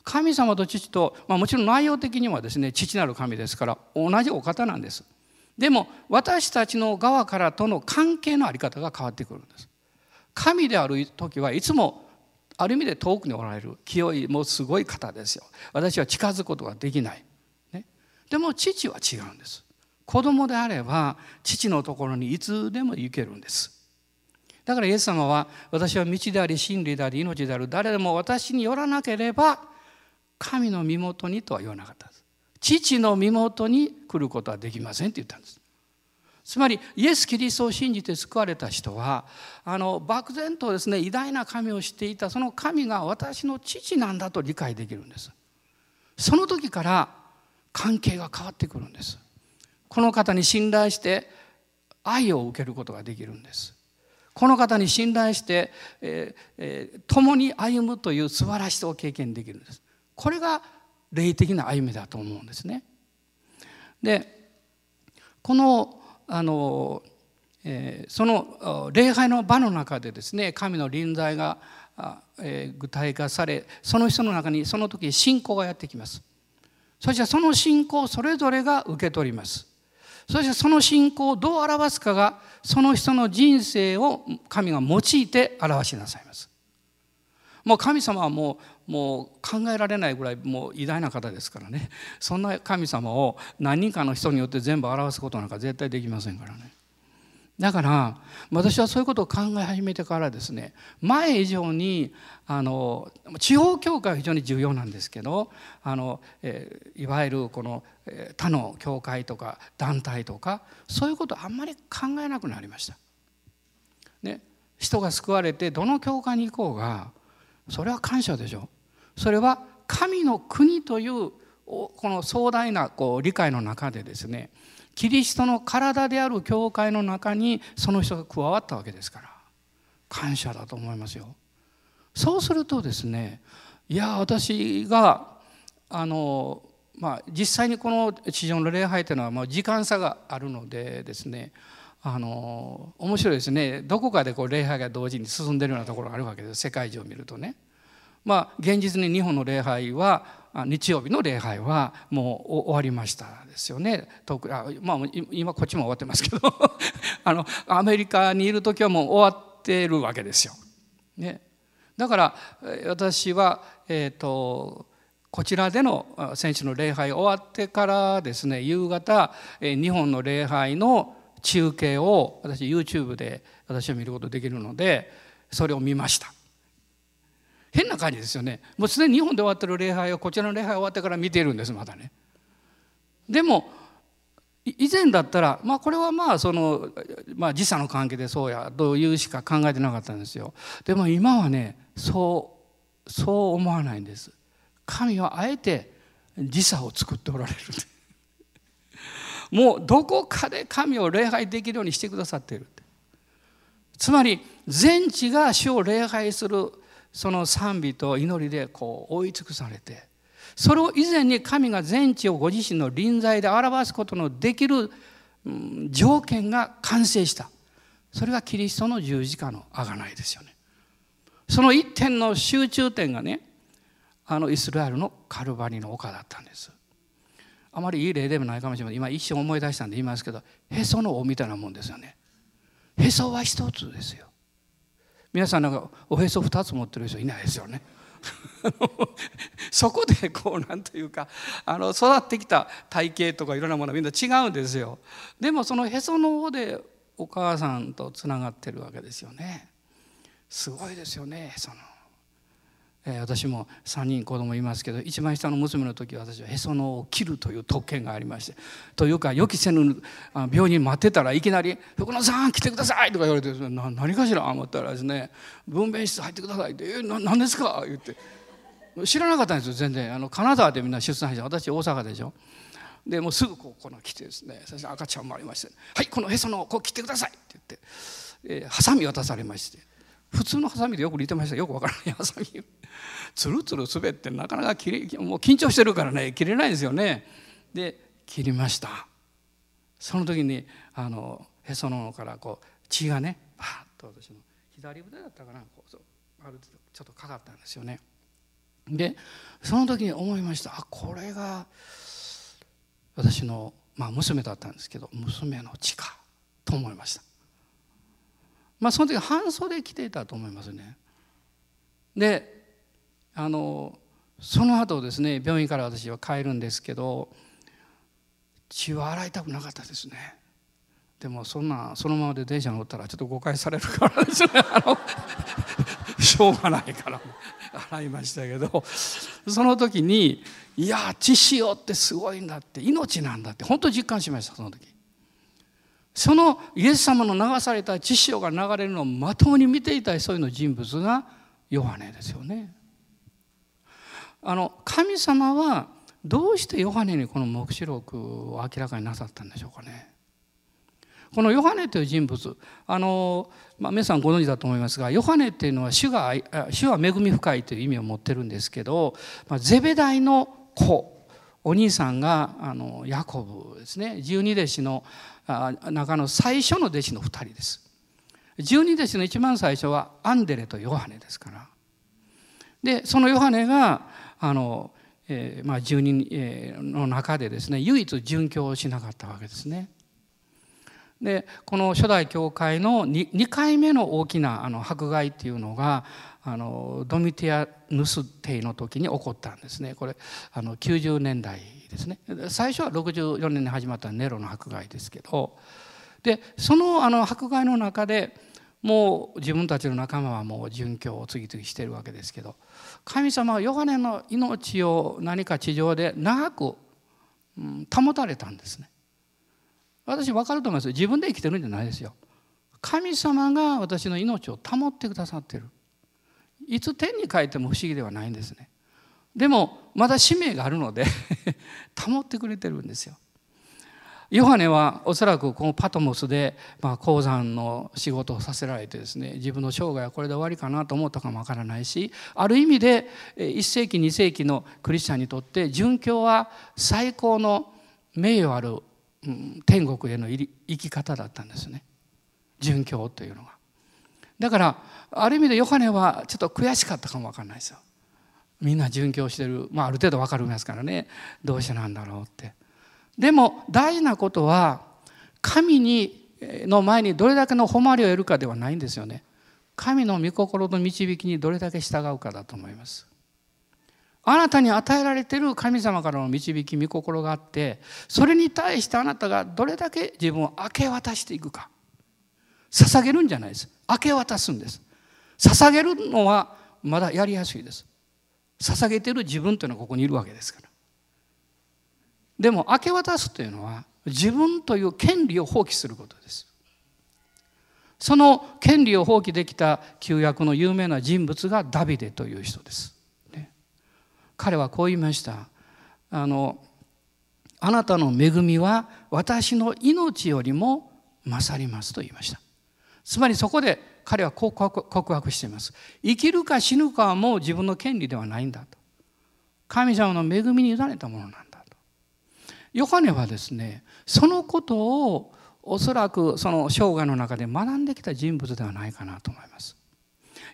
神様と父と、まあ、もちろん内容的にはですね、父なる神ですから同じお方なんです。でも私たちの側からとの関係のあり方が変わってくるんです。神である時はいつもある意味で遠くにおられる、清いもうすごい方ですよ。私は近づくことができない、ね、でも父は違うんです。子供であれば父のところにいつでも行けるんです。だからイエス様は、私は道であり真理であり命である、誰でも私によらなければ神の身元にとは言わなかったです。父の身元に来ることはできませんと言ったんです。つまりイエス・キリストを信じて救われた人は、あの漠然とですね、偉大な神を知っていたその神が私の父なんだと理解できるんです。その時から関係が変わってくるんです。この方に信頼して愛を受けることができるんです。この方に信頼して、えーえー、共に歩むという素晴らしさを経験できるんです。これが霊的な歩みだと思うんですね。で、この、あの、えー、その礼拝の場の中でですね、神の臨在が、えー、具体化され、その人の中にその時信仰がやってきます。そしてその信仰をそれぞれが受け取ります。そしてその信仰をどう表すかが、その人の人生を神が用いて表しなさいます。もう神様はもう、もう考えられないぐらいもう偉大な方ですからね。そんな神様を何人かの人によって全部表すことなんか絶対できませんからね。だから私はそういうことを考え始めてからですね、前以上にあの地方教会は非常に重要なんですけど、あの、えー、いわゆるこの、えー、他の教会とか団体とかそういうことあんまり考えなくなりました、ね、人が救われてどの教会に行こうがそれは感謝でしょ。それは神の国というこの壮大なこう理解の中でですね、キリストの体である教会の中にその人が加わったわけですから、感謝だと思いますよ。そうするとですね、いや私があの、まあ、実際にこの地上の礼拝というのはもう時間差があるのでですね、あの面白いですね。どこかでこう礼拝が同時に進んでいるようなところがあるわけです。世界中を見るとね、まあ、現実に日本の礼拝は日曜日の礼拝はもう終わりましたですよね。特あ、まあ、今こっちも終わってますけどあのアメリカにいる時はもう終わってるわけですよ、ね、だから私は、えーとこちらでの先週の礼拝終わってからですね、夕方日本の礼拝の中継を私 YouTube で私は見ることできるので、それを見ました。変な感じですよね。もうすでに日本で終わってる礼拝をこちらの礼拝終わってから見ているんです。まだね。でも以前だったら、まあ、これはまあその、まあ、時差の関係でそうやというしか考えてなかったんですよ。でも今はね、そうそう思わないんです。神はあえて時差を作っておられるもうどこかで神を礼拝できるようにしてくださっている。つまり全地が主を礼拝するその賛美と祈りでこう覆い尽くされて、それを以前に神が全地をご自身の臨在で表すことのできる条件が完成した。それがキリストの十字架の贖いですよね。その一点の集中点がね、あのイスラエルのカルバリの丘だったんです。あまりいい例でもないかもしれません。今一瞬思い出したんで言いますけど、へその緒みたいなもんですよね。へそは一つですよ。皆さんなんかおへそ二つ持ってる人いないですよねそこでこうなんというか、あの育ってきた体型とかいろんなものはみんな違うんですよ。でもそのへその緒でお母さんとつながってるわけですよね。すごいですよね。その、えー、私もさんにん子供いますけど、一番下の娘の時は私はへその緒を切るという特権がありまして、というか予期せぬ病院に待ってたらいきなり「福野さん来てください」とか言われて、な何かしら思ったらですね「分娩室入ってください」って「えー、な何ですか?」言って、知らなかったんですよ全然。あの金沢でみんな出産して、私大阪でしょ。でもうすぐこうこの来てですね、そして赤ちゃんもありまして、ね「はいこのへそのこう切ってください」って言って、えー、ハサミ渡されまして、普通のハサミでよく似てましたよくわからないハサミつるつる滑って、なかなか切れもう緊張してるからね切れないですよね。で切りました。その時にあのへそのからこう血がねバーッと私の左腕だったかな、こうあるちょっとかかったんですよね。でその時に思いました、あこれが私の、まあ、娘だったんですけど、娘の血かと思いました。まあその時半袖着ていたと思いますね。であのその後ですね、病院から私は帰るんですけど、血は洗いたくなかったですね。でもそんなそのままで電車に乗ったらちょっと誤解されるからですねあのしょうがないから洗いましたけど、その時にいや血潮ってすごいんだって、命なんだって本当実感しました。その時そのイエス様の流された血潮が流れるのをまともに見ていた一人の人物がヨハネですよね。あの神様はどうしてヨハネにこの黙示録を明らかになさったんでしょうかね。このヨハネという人物、あの、まあ、皆さんご存知だと思いますが、ヨハネっていうのは主が主は恵み深いという意味を持ってるんですけど、まあ、ゼベダイの子、お兄さんがあのヤコブですね、十二弟子の中の最初の弟子のふたりです。十二弟子の一番最初はアンデレとヨハネですから。でそのヨハネがあの、えーまあ、じゅうにの中でですね唯一殉教をしなかったわけですね。でこの初代教会の 2, 2回目の大きなあの迫害っていうのがあのドミティアヌステイの時に起こったんですね。これあのきゅうじゅうねんだいですね。最初はろくじゅうよねんに始まったネロの迫害ですけど、でそ の, あの迫害の中でもう自分たちの仲間はもう殉教を次々しているわけですけど、神様はヨハネの命を何か地上で長く、うん、保たれたんですね。私分かると思います。自分で生きてるんじゃないですよ。神様が私の命を保ってくださってる。いつ天に帰っても不思議ではないんですね。でもまだ使命があるので保ってくれてるんですよ。ヨハネはおそらくこのパトモスで、まあ、鉱山の仕事をさせられてですね、自分の生涯はこれで終わりかなと思ったかもわからないし、ある意味でいっ世紀に世紀のクリスチャンにとって殉教は最高の名誉ある天国への生き方だったんですね、殉教というのが。だからある意味でヨハネはちょっと悔しかったかもわかんないですよ。みんな殉教してる、まあ、ある程度わかりますからね、どうしてなんだろうって。でも大事なことは神にの前にどれだけの誉れを得るかではないんですよね。神の御心の導きにどれだけ従うかだと思います。あなたに与えられている神様からの導き、御心があって、それに対してあなたがどれだけ自分を明け渡していくか。捧げるんじゃないです、明け渡すんです。捧げるのはまだやりやすいです。捧げている自分というのはここにいるわけですから。でも明け渡すというのは自分という権利を放棄することです。その権利を放棄できた旧約の有名な人物がダビデという人です。彼はこう言いました。あの、あなたの恵みは私の命よりも勝りますと言いました。つまりそこで彼は告白、告白しています。生きるか死ぬかはもう自分の権利ではないんだと。神様の恵みに委ねたものなんだと。ヨハネはですね、そのことをおそらくその生涯の中で学んできた人物ではないかなと思います。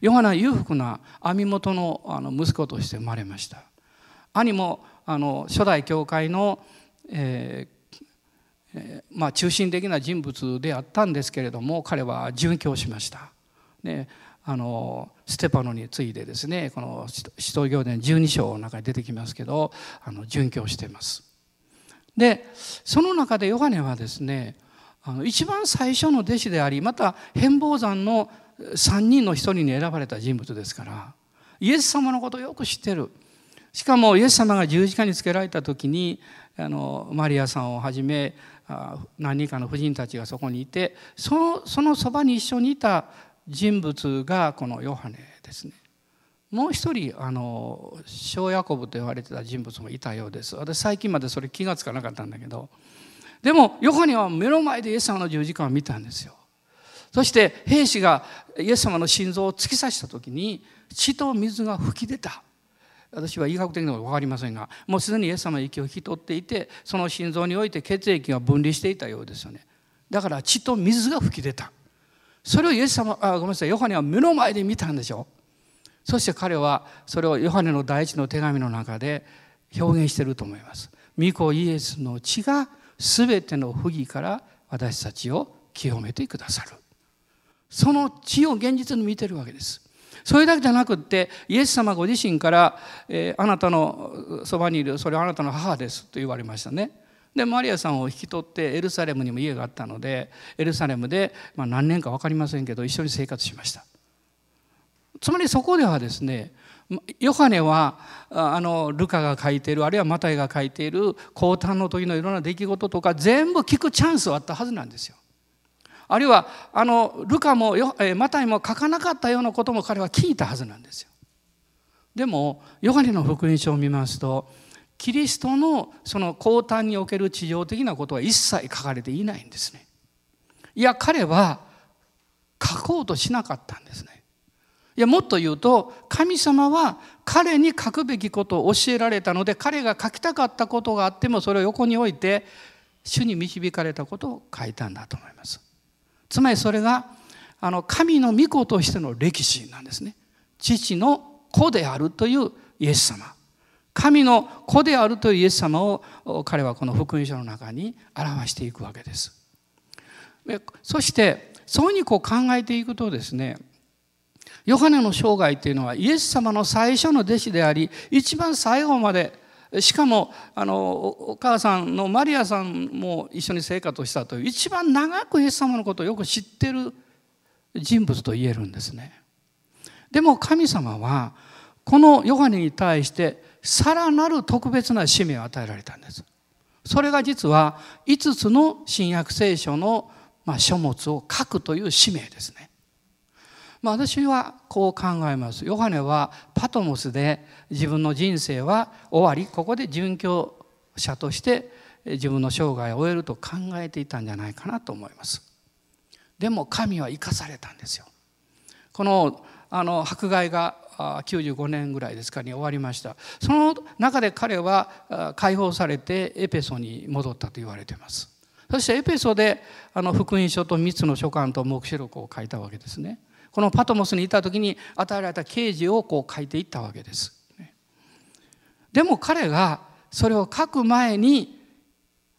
ヨハネは裕福な網元の息子として生まれました。兄もあの初代教会の、えーえーまあ、中心的な人物であったんですけれども、彼は殉教しました、ね、あのステパノに次いでですね、この使徒行伝じゅうに章の中に出てきますけど、あの殉教しています。でその中でヨハネはですね、あの一番最初の弟子であり、また変貌山のさんにんのひとりに選ばれた人物ですから、イエス様のことをよく知ってる。しかもイエス様が十字架につけられた時にあのマリアさんをはじめ何人かの婦人たちがそこにいて、その、そのそばに一緒にいた人物がこのヨハネですね。もう一人あの小ヤコブと言われてた人物もいたようです。私最近までそれ気がつかなかったんだけど、でもヨハネは目の前でイエス様の十字架を見たんですよ。そして兵士がイエス様の心臓を突き刺した時に血と水が吹き出た。私は医学的なことは分かりませんが、もうすでにイエス様の息を引き取っていて、その心臓において血液が分離していたようですよね。だから血と水が吹き出た。それをイエス様あごめんなさいヨハネは目の前で見たんでしょ。そして彼はそれをヨハネの第一の手紙の中で表現していると思います。御子イエスの血がすべての不義から私たちを清めてくださる。その血を現実に見てるわけです。それだけじゃなくって、イエス様ご自身から、えー、あなたのそばにいるそれはあなたの母ですと言われましたね。でマリアさんを引き取ってエルサレムにも家があったので、エルサレムで、まあ、何年か分かりませんけど一緒に生活しました。つまりそこではですね、ヨハネはあのルカが書いている、あるいはマタイが書いている降誕の時のいろんな出来事とか全部聞くチャンスはあったはずなんですよ。あるいはあのルカもマタイも書かなかったようなことも彼は聞いたはずなんですよ。でもヨハネの福音書を見ますと、キリストのその降誕における地上的なことは一切書かれていないんですね。いや彼は書こうとしなかったんですね。いやもっと言うと、神様は彼に書くべきことを教えられたので、彼が書きたかったことがあってもそれを横に置いて主に導かれたことを書いたんだと思います。つまりそれがあの神の御子としての歴史なんですね。父の子であるというイエス様、神の子であるというイエス様を彼はこの福音書の中に表していくわけです。そしてそういうふうにこう考えていくとですね、ヨハネの生涯というのはイエス様の最初の弟子であり、一番最後まで、しかもあのお母さんのマリアさんも一緒に生活をしたという、一番長くイエス様のことをよく知っている人物と言えるんですね。でも神様はこのヨハネに対してさらなる特別な使命を与えられたんです。それが実はいつつの新約聖書のまあ書物を書くという使命ですね。まあ、私はこう考えます。ヨハネはパトモスで自分の人生は終わり、ここで殉教者として自分の生涯を終えると考えていたんじゃないかなと思います。でも神は生かされたんですよ。この、あの迫害がきゅうじゅうごねんぐらいですかに終わりました。その中で彼は解放されてエペソに戻ったと言われています。そしてエペソであの福音書とみっつの書簡と黙示録を書いたわけですね。このパトモスにいた時に与えられた啓示をこう書いていったわけです。でも彼がそれを書く前に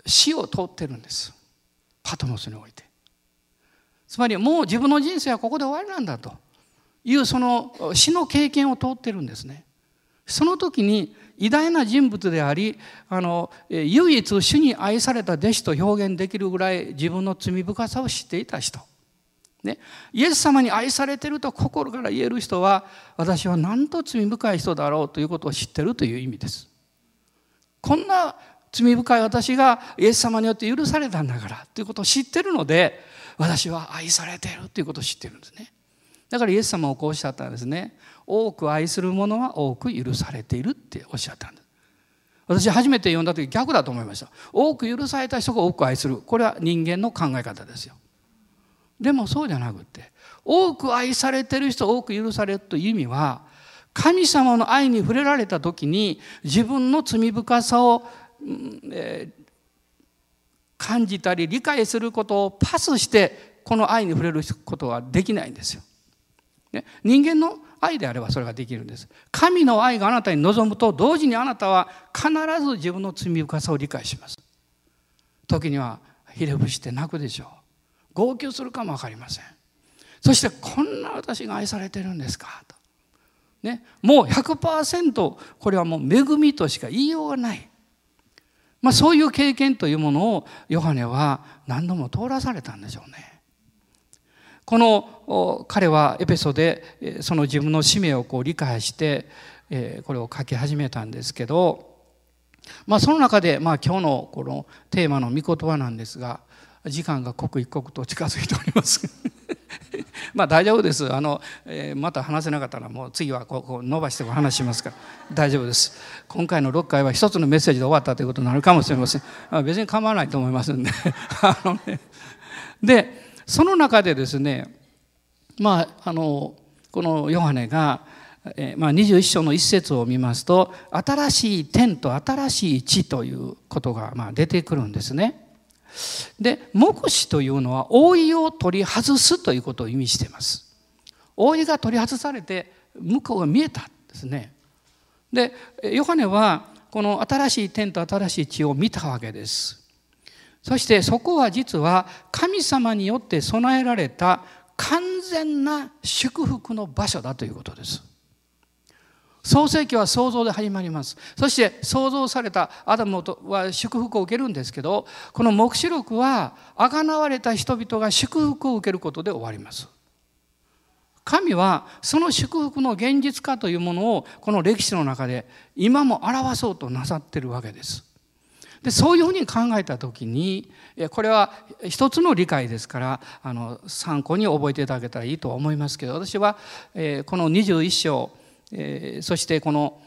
死を通ってるんです。パトモスにおいて。つまりもう自分の人生はここで終わりなんだというその死の経験を通ってるんですね。その時に偉大な人物であり、あの唯一主に愛された弟子と表現できるぐらい自分の罪深さを知っていた人。ね、イエス様に愛されていると心から言える人は、私はなんと罪深い人だろうということを知っているという意味です。こんな罪深い私がイエス様によって許されたんだからということを知っているので、私は愛されているということを知っているんですね。だからイエス様をこうおっしゃったんですね。多く愛する者は多く許されているっておっしゃったんです。私初めて読んだ時逆だと思いました。多く許された人が多く愛する、これは人間の考え方ですよ。でもそうじゃなくて、多く愛されている人多く許されるという意味は、神様の愛に触れられた時に自分の罪深さを、うんえー、感じたり理解することをパスしてこの愛に触れることはできないんですよ、ね、人間の愛であればそれができるんです。神の愛があなたに臨むと同時にあなたは必ず自分の罪深さを理解します。時にはひれ伏して泣くでしょう。号泣するかも分かりません。そしてこんな私が愛されてるんですかと、ね、もう ひゃくパーセント これはもう恵みとしか言いようがない。まあ、そういう経験というものをヨハネは何度も通らされたんでしょうね。この彼はエペソでその自分の使命をこう理解してこれを書き始めたんですけど、まあ、その中でまあ今日のこのテーマの御言葉なんですが、時間が刻一刻と近づいておりますまあ大丈夫です。あの、えー、また話せなかったらもう次はこう、こう伸ばしてお話しますから大丈夫です。今回のろっかいは一つのメッセージで終わったということになるかもしれません。別に構わないと思いますんであの、ね、でその中でですね、まあ、あのこのヨハネが、えーまあ、にじゅういっ章の一節を見ますと、新しい天と新しい地ということがまあ出てくるんですね。で目視というのは覆いを取り外すということを意味しています。覆いが取り外されて向こうが見えたんですね。でヨハネはこの新しい天と新しい地を見たわけです。そしてそこは実は神様によって備えられた完全な祝福の場所だということです。創世記は創造で始まります。そして創造されたアダムは祝福を受けるんですけど、この黙示録は贖われた人々が祝福を受けることで終わります。神はその祝福の現実化というものをこの歴史の中で今も表そうとなさっているわけです。でそういうふうに考えた時に、これは一つの理解ですから、あの参考に覚えていただけたらいいとは思いますけど、私は、えー、このにじゅういっ章、えー、そしてこの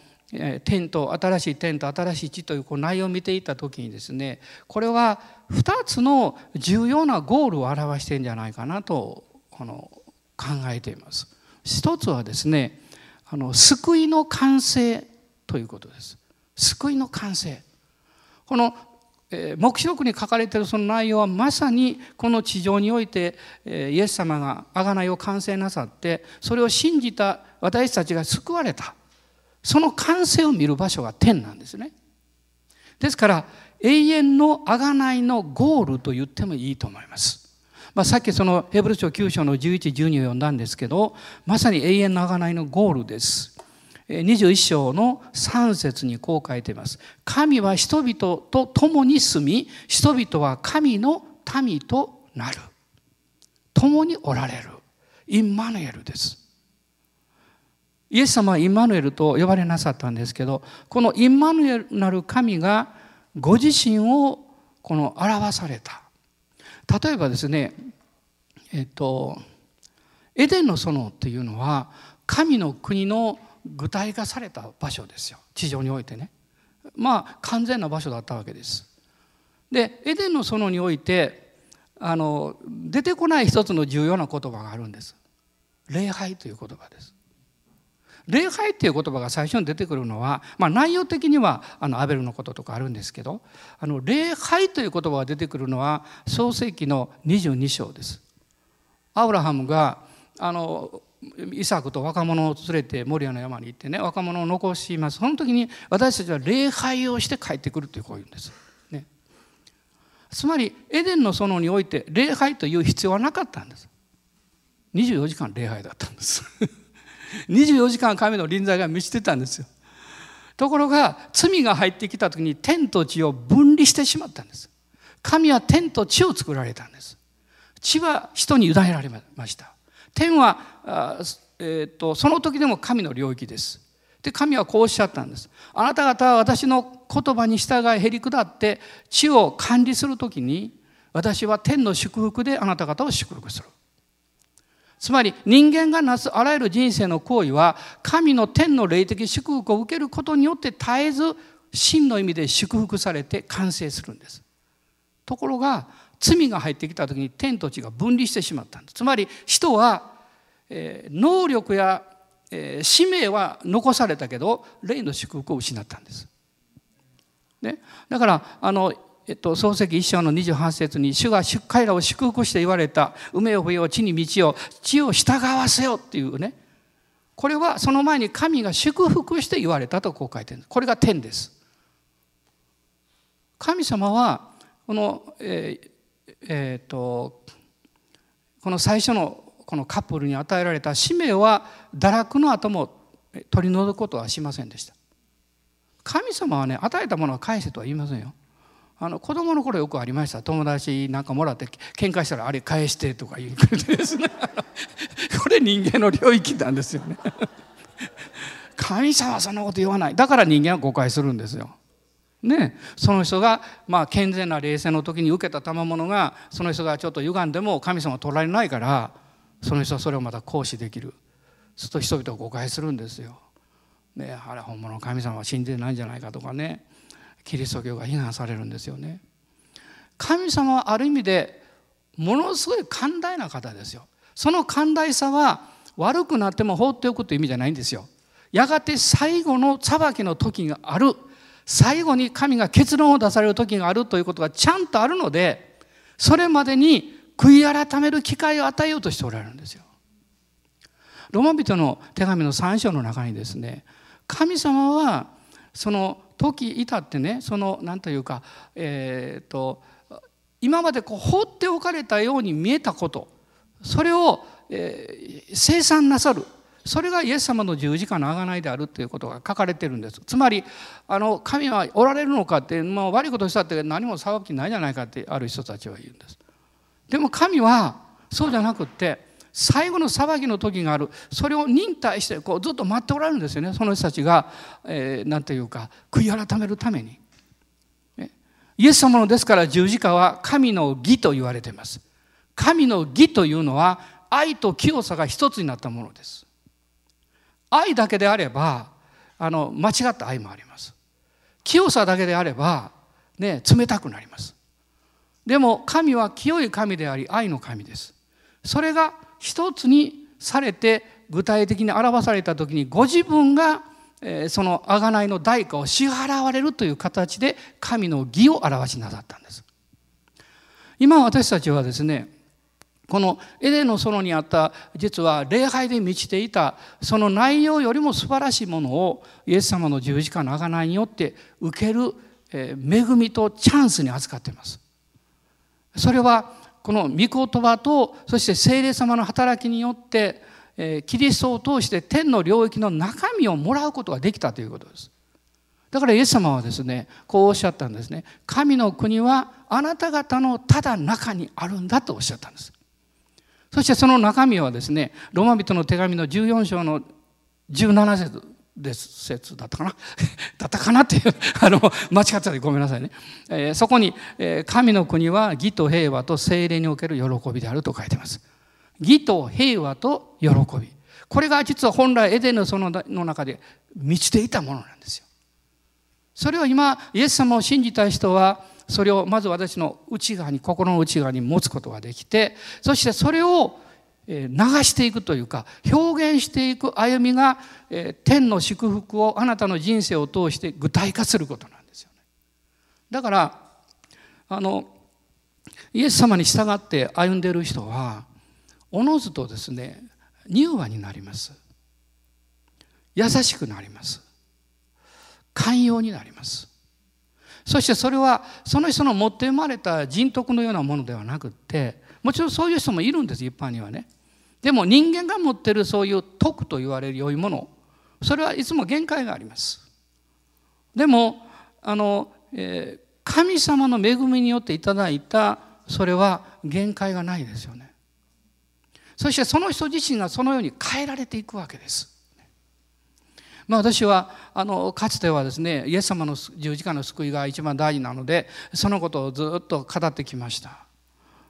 天と新しい天と新しい地というこう内容を見ていた時にですね、これはふたつの重要なゴールを表しているんじゃないかなとこの考えています。一つはですね、あの救いの完成ということです。救いの完成。この黙示録に書かれているその内容はまさにこの地上においてイエス様が贖いを完成なさって、それを信じた私たちが救われた、その完成を見る場所が天なんですね。ですから永遠の贖いのゴールと言ってもいいと思います。まあ、さっきそのヘブル書きゅう章のじゅういち、じゅうにを読んだんですけど、まさに永遠の贖いのゴールです。にじゅういっ章のさん節にこう書いています。神は人々と共に住み、人々は神の民となる。共におられる。インマヌエルです。イエス様はインマヌエルと呼ばれなさったんですけど、このインマヌエルなる神がご自身をこの表された。例えばですね、えっとエデンの園というのは神の国の具体化された場所ですよ。地上においてね、まあ完全な場所だったわけです。でエデンの園においてあの出てこない一つの重要な言葉があるんです。礼拝という言葉です。礼拝という言葉が最初に出てくるのは、まあ、内容的にはあのアベルのこととかあるんですけど、あの礼拝という言葉が出てくるのは創世記のにじゅうに章です。アブラハムがあのイサクと若者を連れてモリアの山に行ってね、若者を残します。その時に私たちは礼拝をして帰ってくるというこういうんです、ね、つまりエデンの園において礼拝という必要はなかったんです。にじゅうよじかん礼拝だったんですにじゅうよじかん神の臨在が満ちてたんですよ。ところが罪が入ってきた時に天と地を分離してしまったんです。神は天と地を作られたんです。地は人に委ねられました。天は、えー、とその時でも神の領域です。で神はこうおっしゃったんです。あなた方は私の言葉に従いへり下って地を管理する時に、私は天の祝福であなた方を祝福する。つまり人間がなすあらゆる人生の行為は神の天の霊的祝福を受けることによって絶えず真の意味で祝福されて完成するんです。ところが罪が入ってきた時に天と地が分離してしまったんです。つまり人は、えー、能力や、えー、使命は残されたけど霊の祝福を失ったんです、ね、だからあの、えっと、創世記いっ章のにじゅうはち節に主が彼らを祝福して言われた、埋めよ増えよ地に満ちよ地を従わせよっていうね、これはその前に神が祝福して言われたとこう書いてるんです。これが天です。神様はこの、えーえー、とこの最初のこのカップルに与えられた使命は堕落の後も取り除くことはしませんでした。神様はね、与えたものは返せとは言いませんよ。あの子供の頃よくありました。友達なんかもらって喧嘩したらあれ返してとか言うですねこれ人間の領域なんですよね神様はそんなこと言わない。だから人間は誤解するんですよね。その人がまあ健全な冷静の時に受けた賜物がその人がちょっと歪んでも神様は取られないから、その人はそれをまた行使できる。すると人々は誤解するんですよね。あれ本物の神様は信じてないんじゃないかとかね、キリスト教が非難されるんですよね。神様はある意味でものすごい寛大な方ですよ。その寛大さは悪くなっても放っておくという意味じゃないんですよ。やがて最後の裁きの時がある、最後に神が結論を出される時があるということがちゃんとあるので、それまでに悔い改める機会を与えようとしておられるんですよ。ローマ人の手紙のさん章の中にですね、神様はその時至ってね、その何というか、えー、と今までこう放っておかれたように見えたこと、それを、えー、清算なさる。それがイエス様の十字架の贖いであるということが書かれてるんです。つまりあの神はおられるのかって、まあ、悪いことしたって何も裁きないじゃないかってある人たちは言うんです。でも神はそうじゃなくって、最後の裁きの時がある。それを忍耐してこうずっと待っておられるんですよね。その人たちが、えー、なんていうか悔い改めるために、ね、イエス様のですから十字架は神の義と言われています。神の義というのは愛と清さが一つになったものです。愛だけであればあの間違った愛もあります。清さだけであれば、ね、冷たくなります。でも神は清い神であり愛の神です。それが一つにされて具体的に表された時に、ご自分がその贖いの代価を支払われるという形で神の義を表しなさったんです。今私たちはですね、このエデンの園にあった実は礼拝で満ちていたその内容よりも素晴らしいものをイエス様の十字架の贖いによって受ける恵みとチャンスに扱っています。それはこの御言葉とそして聖霊様の働きによって、えー、キリストを通して天の領域の中身をもらうことができたということです。だからイエス様はですねこうおっしゃったんですね。神の国はあなた方のただ中にあるんだとおっしゃったんです。そしてその中身はですね、ローマ人の手紙のじゅうよん章のじゅうなな節です説だったかなだったかなっていうあの間違ってたでごめんなさいね、えー、そこに、えー「神の国は義と平和と聖霊における喜びである」と書いてます。義と平和と喜び、これが実は本来エデンの園の中で満ちていたものなんですよ。それを今イエス様を信じた人はそれをまず私の内側に、心の内側に持つことができて、そしてそれを流していくというか表現していく歩みが天の祝福をあなたの人生を通して具体化することなんですよね。だからあのイエス様に従って歩んでいる人はおのずとですね柔和になります。優しくなります。寛容になります。そしてそれはその人の持って生まれた人徳のようなものではなくって、もちろんそういう人もいるんです、一般にはね。でも人間が持っているそういう徳と言われる良いもの、それはいつも限界があります。でもあの、えー、神様の恵みによっていただいたそれは限界がないですよね。そしてその人自身がそのように変えられていくわけです。まあ、私はあのかつてはですねイエス様の十字架の救いが一番大事なのでそのことをずっと語ってきました。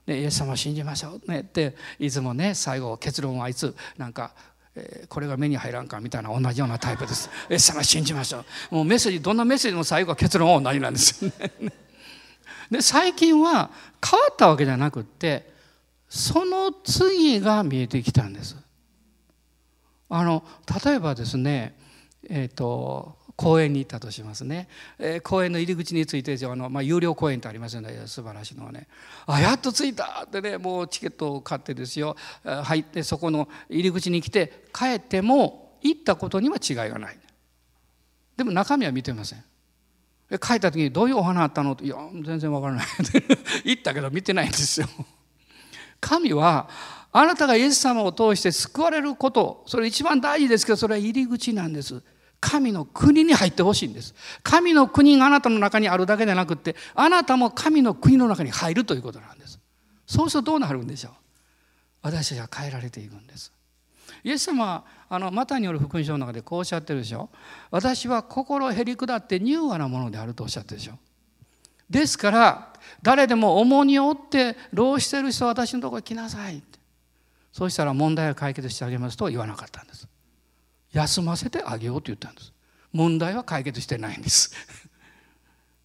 イエス様を信じましょうねっていつもね、最後結論はいつなんか、えー、これが目に入らんかみたいな同じようなタイプです。イエス様を信じましょう、もうメッセージどんなメッセージも最後は結論は同じなんですよねで最近は変わったわけじゃなくってその次が見えてきたんです。あの例えばですね、えーと公園に行ったとしますね、えー、公園の入り口についてあの、まあ、有料公園ってありますよね、素晴らしいのはね、あやっと着いたってね、もうチケットを買ってですよ、入ってそこの入り口に来て帰っても行ったことには違いがない。でも中身は見てません。帰った時にどういうお花あったのと、いや全然わからない行ったけど見てないんですよ。神はあなたがイエス様を通して救われること、それ一番大事ですけど、それは入り口なんです。神の国に入ってほしいんです。神の国があなたの中にあるだけでなくって、あなたも神の国の中に入るということなんです。そうするとどうなるんでしょう。私たちは変えられていくんです。イエス様はあのマタイによる福音書の中でこうおっしゃってるでしょ。私は心へりくだって柔和なものであるとおっしゃってるでしょ。ですから誰でも重荷を負って労している人は私のところへ来なさいって。そうしたら問題を解決してあげますと言わなかったんです。休ませてあげようと言ったんです。問題は解決してないんです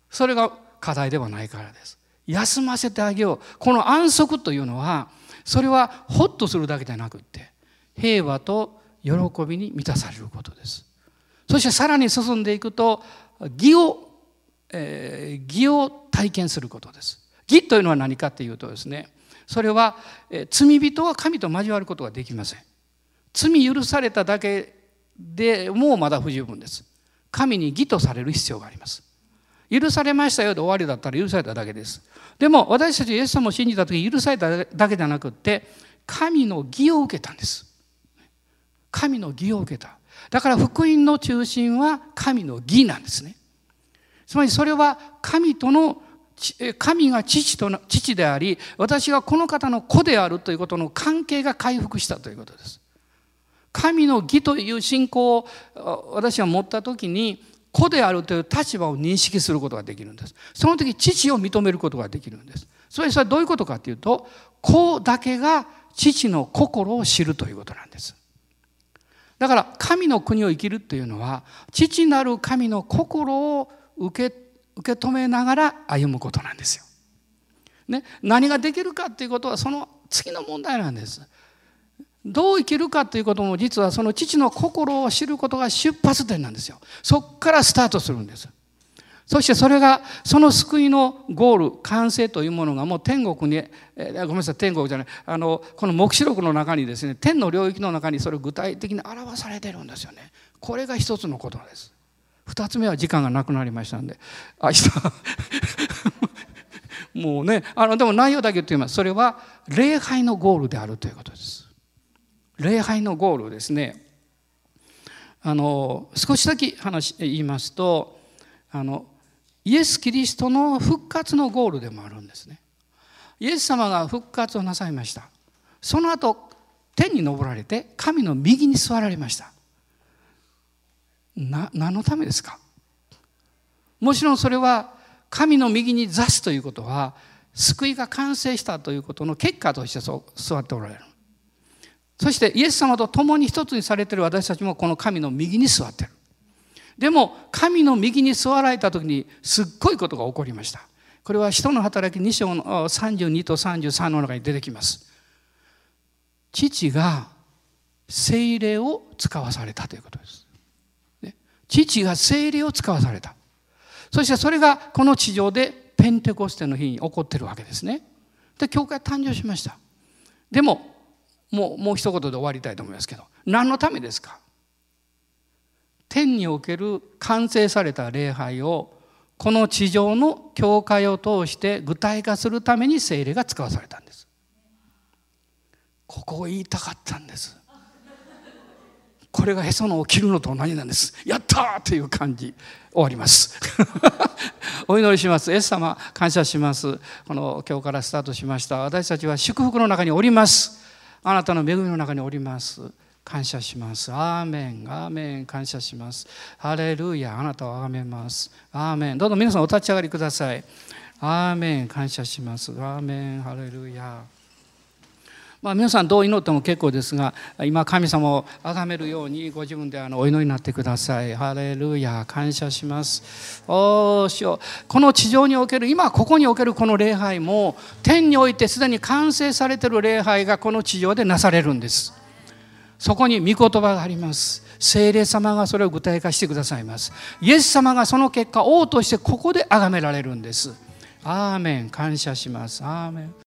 それが課題ではないからです。休ませてあげよう。この安息というのは、それはホッとするだけじゃなくって平和と喜びに満たされることです。そしてさらに進んでいくと義を、えー、義を体験することです。義というのは何かというとですね、それは、えー、罪人は神と交わることができません。罪許されただけでもうまだ不十分です。神に義とされる必要があります。許されましたよで終わりだったら許されただけです。でも私たちイエス様を信じた時、許されただけじゃなくって神の義を受けたんです。神の義を受けた。だから福音の中心は神の義なんですね。つまりそれは神との、神が父との、父であり、私がこの方の子であるということの関係が回復したということです。神の義という信仰を私は持った時に、子であるという立場を認識することができるんです。その時父を認めることができるんです。それそれはどういうことかというと、子だけが父の心を知るということなんです。だから神の国を生きるというのは、父なる神の心を受け、受け止めながら歩むことなんですよ。ね、何ができるかということはその次の問題なんです。どう生きるかということも、実はその父の心を知ることが出発点なんですよ。そこからスタートするんです。そしてそれが、その救いのゴール、完成というものがもう天国に、えー、ごめんなさい、天国じゃない、あのこの黙示録の中にですね、天の領域の中にそれを具体的に表されているんですよね。これが一つのことです。二つ目は時間がなくなりましたんで、あもうね、あのでも内容だけ言ってみます。それは礼拝のゴールであるということです。礼拝のゴールですね。あの少しだけ話言いますと、あのイエス・キリストの復活のゴールでもあるんですね。イエス様が復活をなさいました。その後天に昇られて神の右に座られました。な何のためですか。もちろんそれは神の右に座すということは、救いが完成したということの結果としてそう座っておられる。そしてイエス様と共に一つにされている私たちもこの神の右に座っている。でも神の右に座られた時にすっごいことが起こりました。これは使徒の働きに章のさんじゅうにとさんじゅうさんの中に出てきます。父が聖霊を使わされたということです。父が聖霊を使わされた。そしてそれがこの地上でペンテコステの日に起こっているわけですね。で、教会誕生しました。でももう、もう一言で終わりたいと思いますけど、何のためですか。天における完成された礼拝をこの地上の教会を通して具体化するために聖霊が使わされたんです。ここを言いたかったんです。これがへその緒を切るのと同じなんです。やったーという感じ。終わりますお祈りします。イエス様、感謝します。この今日からスタートしました。私たちは祝福の中におります。あなたの恵みの中におります。感謝します。アーメン、アーメン。感謝します。ハレルヤ。あなたを崇めます。アーメン。どうぞ皆さんお立ち上がりください。アーメン。感謝します。アーメン。ハレルヤ。まあ皆さんどう祈っても結構ですが、今神様を崇めるようにご自分であのお祈りになってください。ハレルヤ。感謝します。おーしよう。この地上における、今ここにおけるこの礼拝も、天においてすでに完成されている礼拝がこの地上でなされるんです。そこに御言葉があります。聖霊様がそれを具体化してくださいます。イエス様がその結果王としてここで崇められるんです。アーメン。感謝します。アーメン。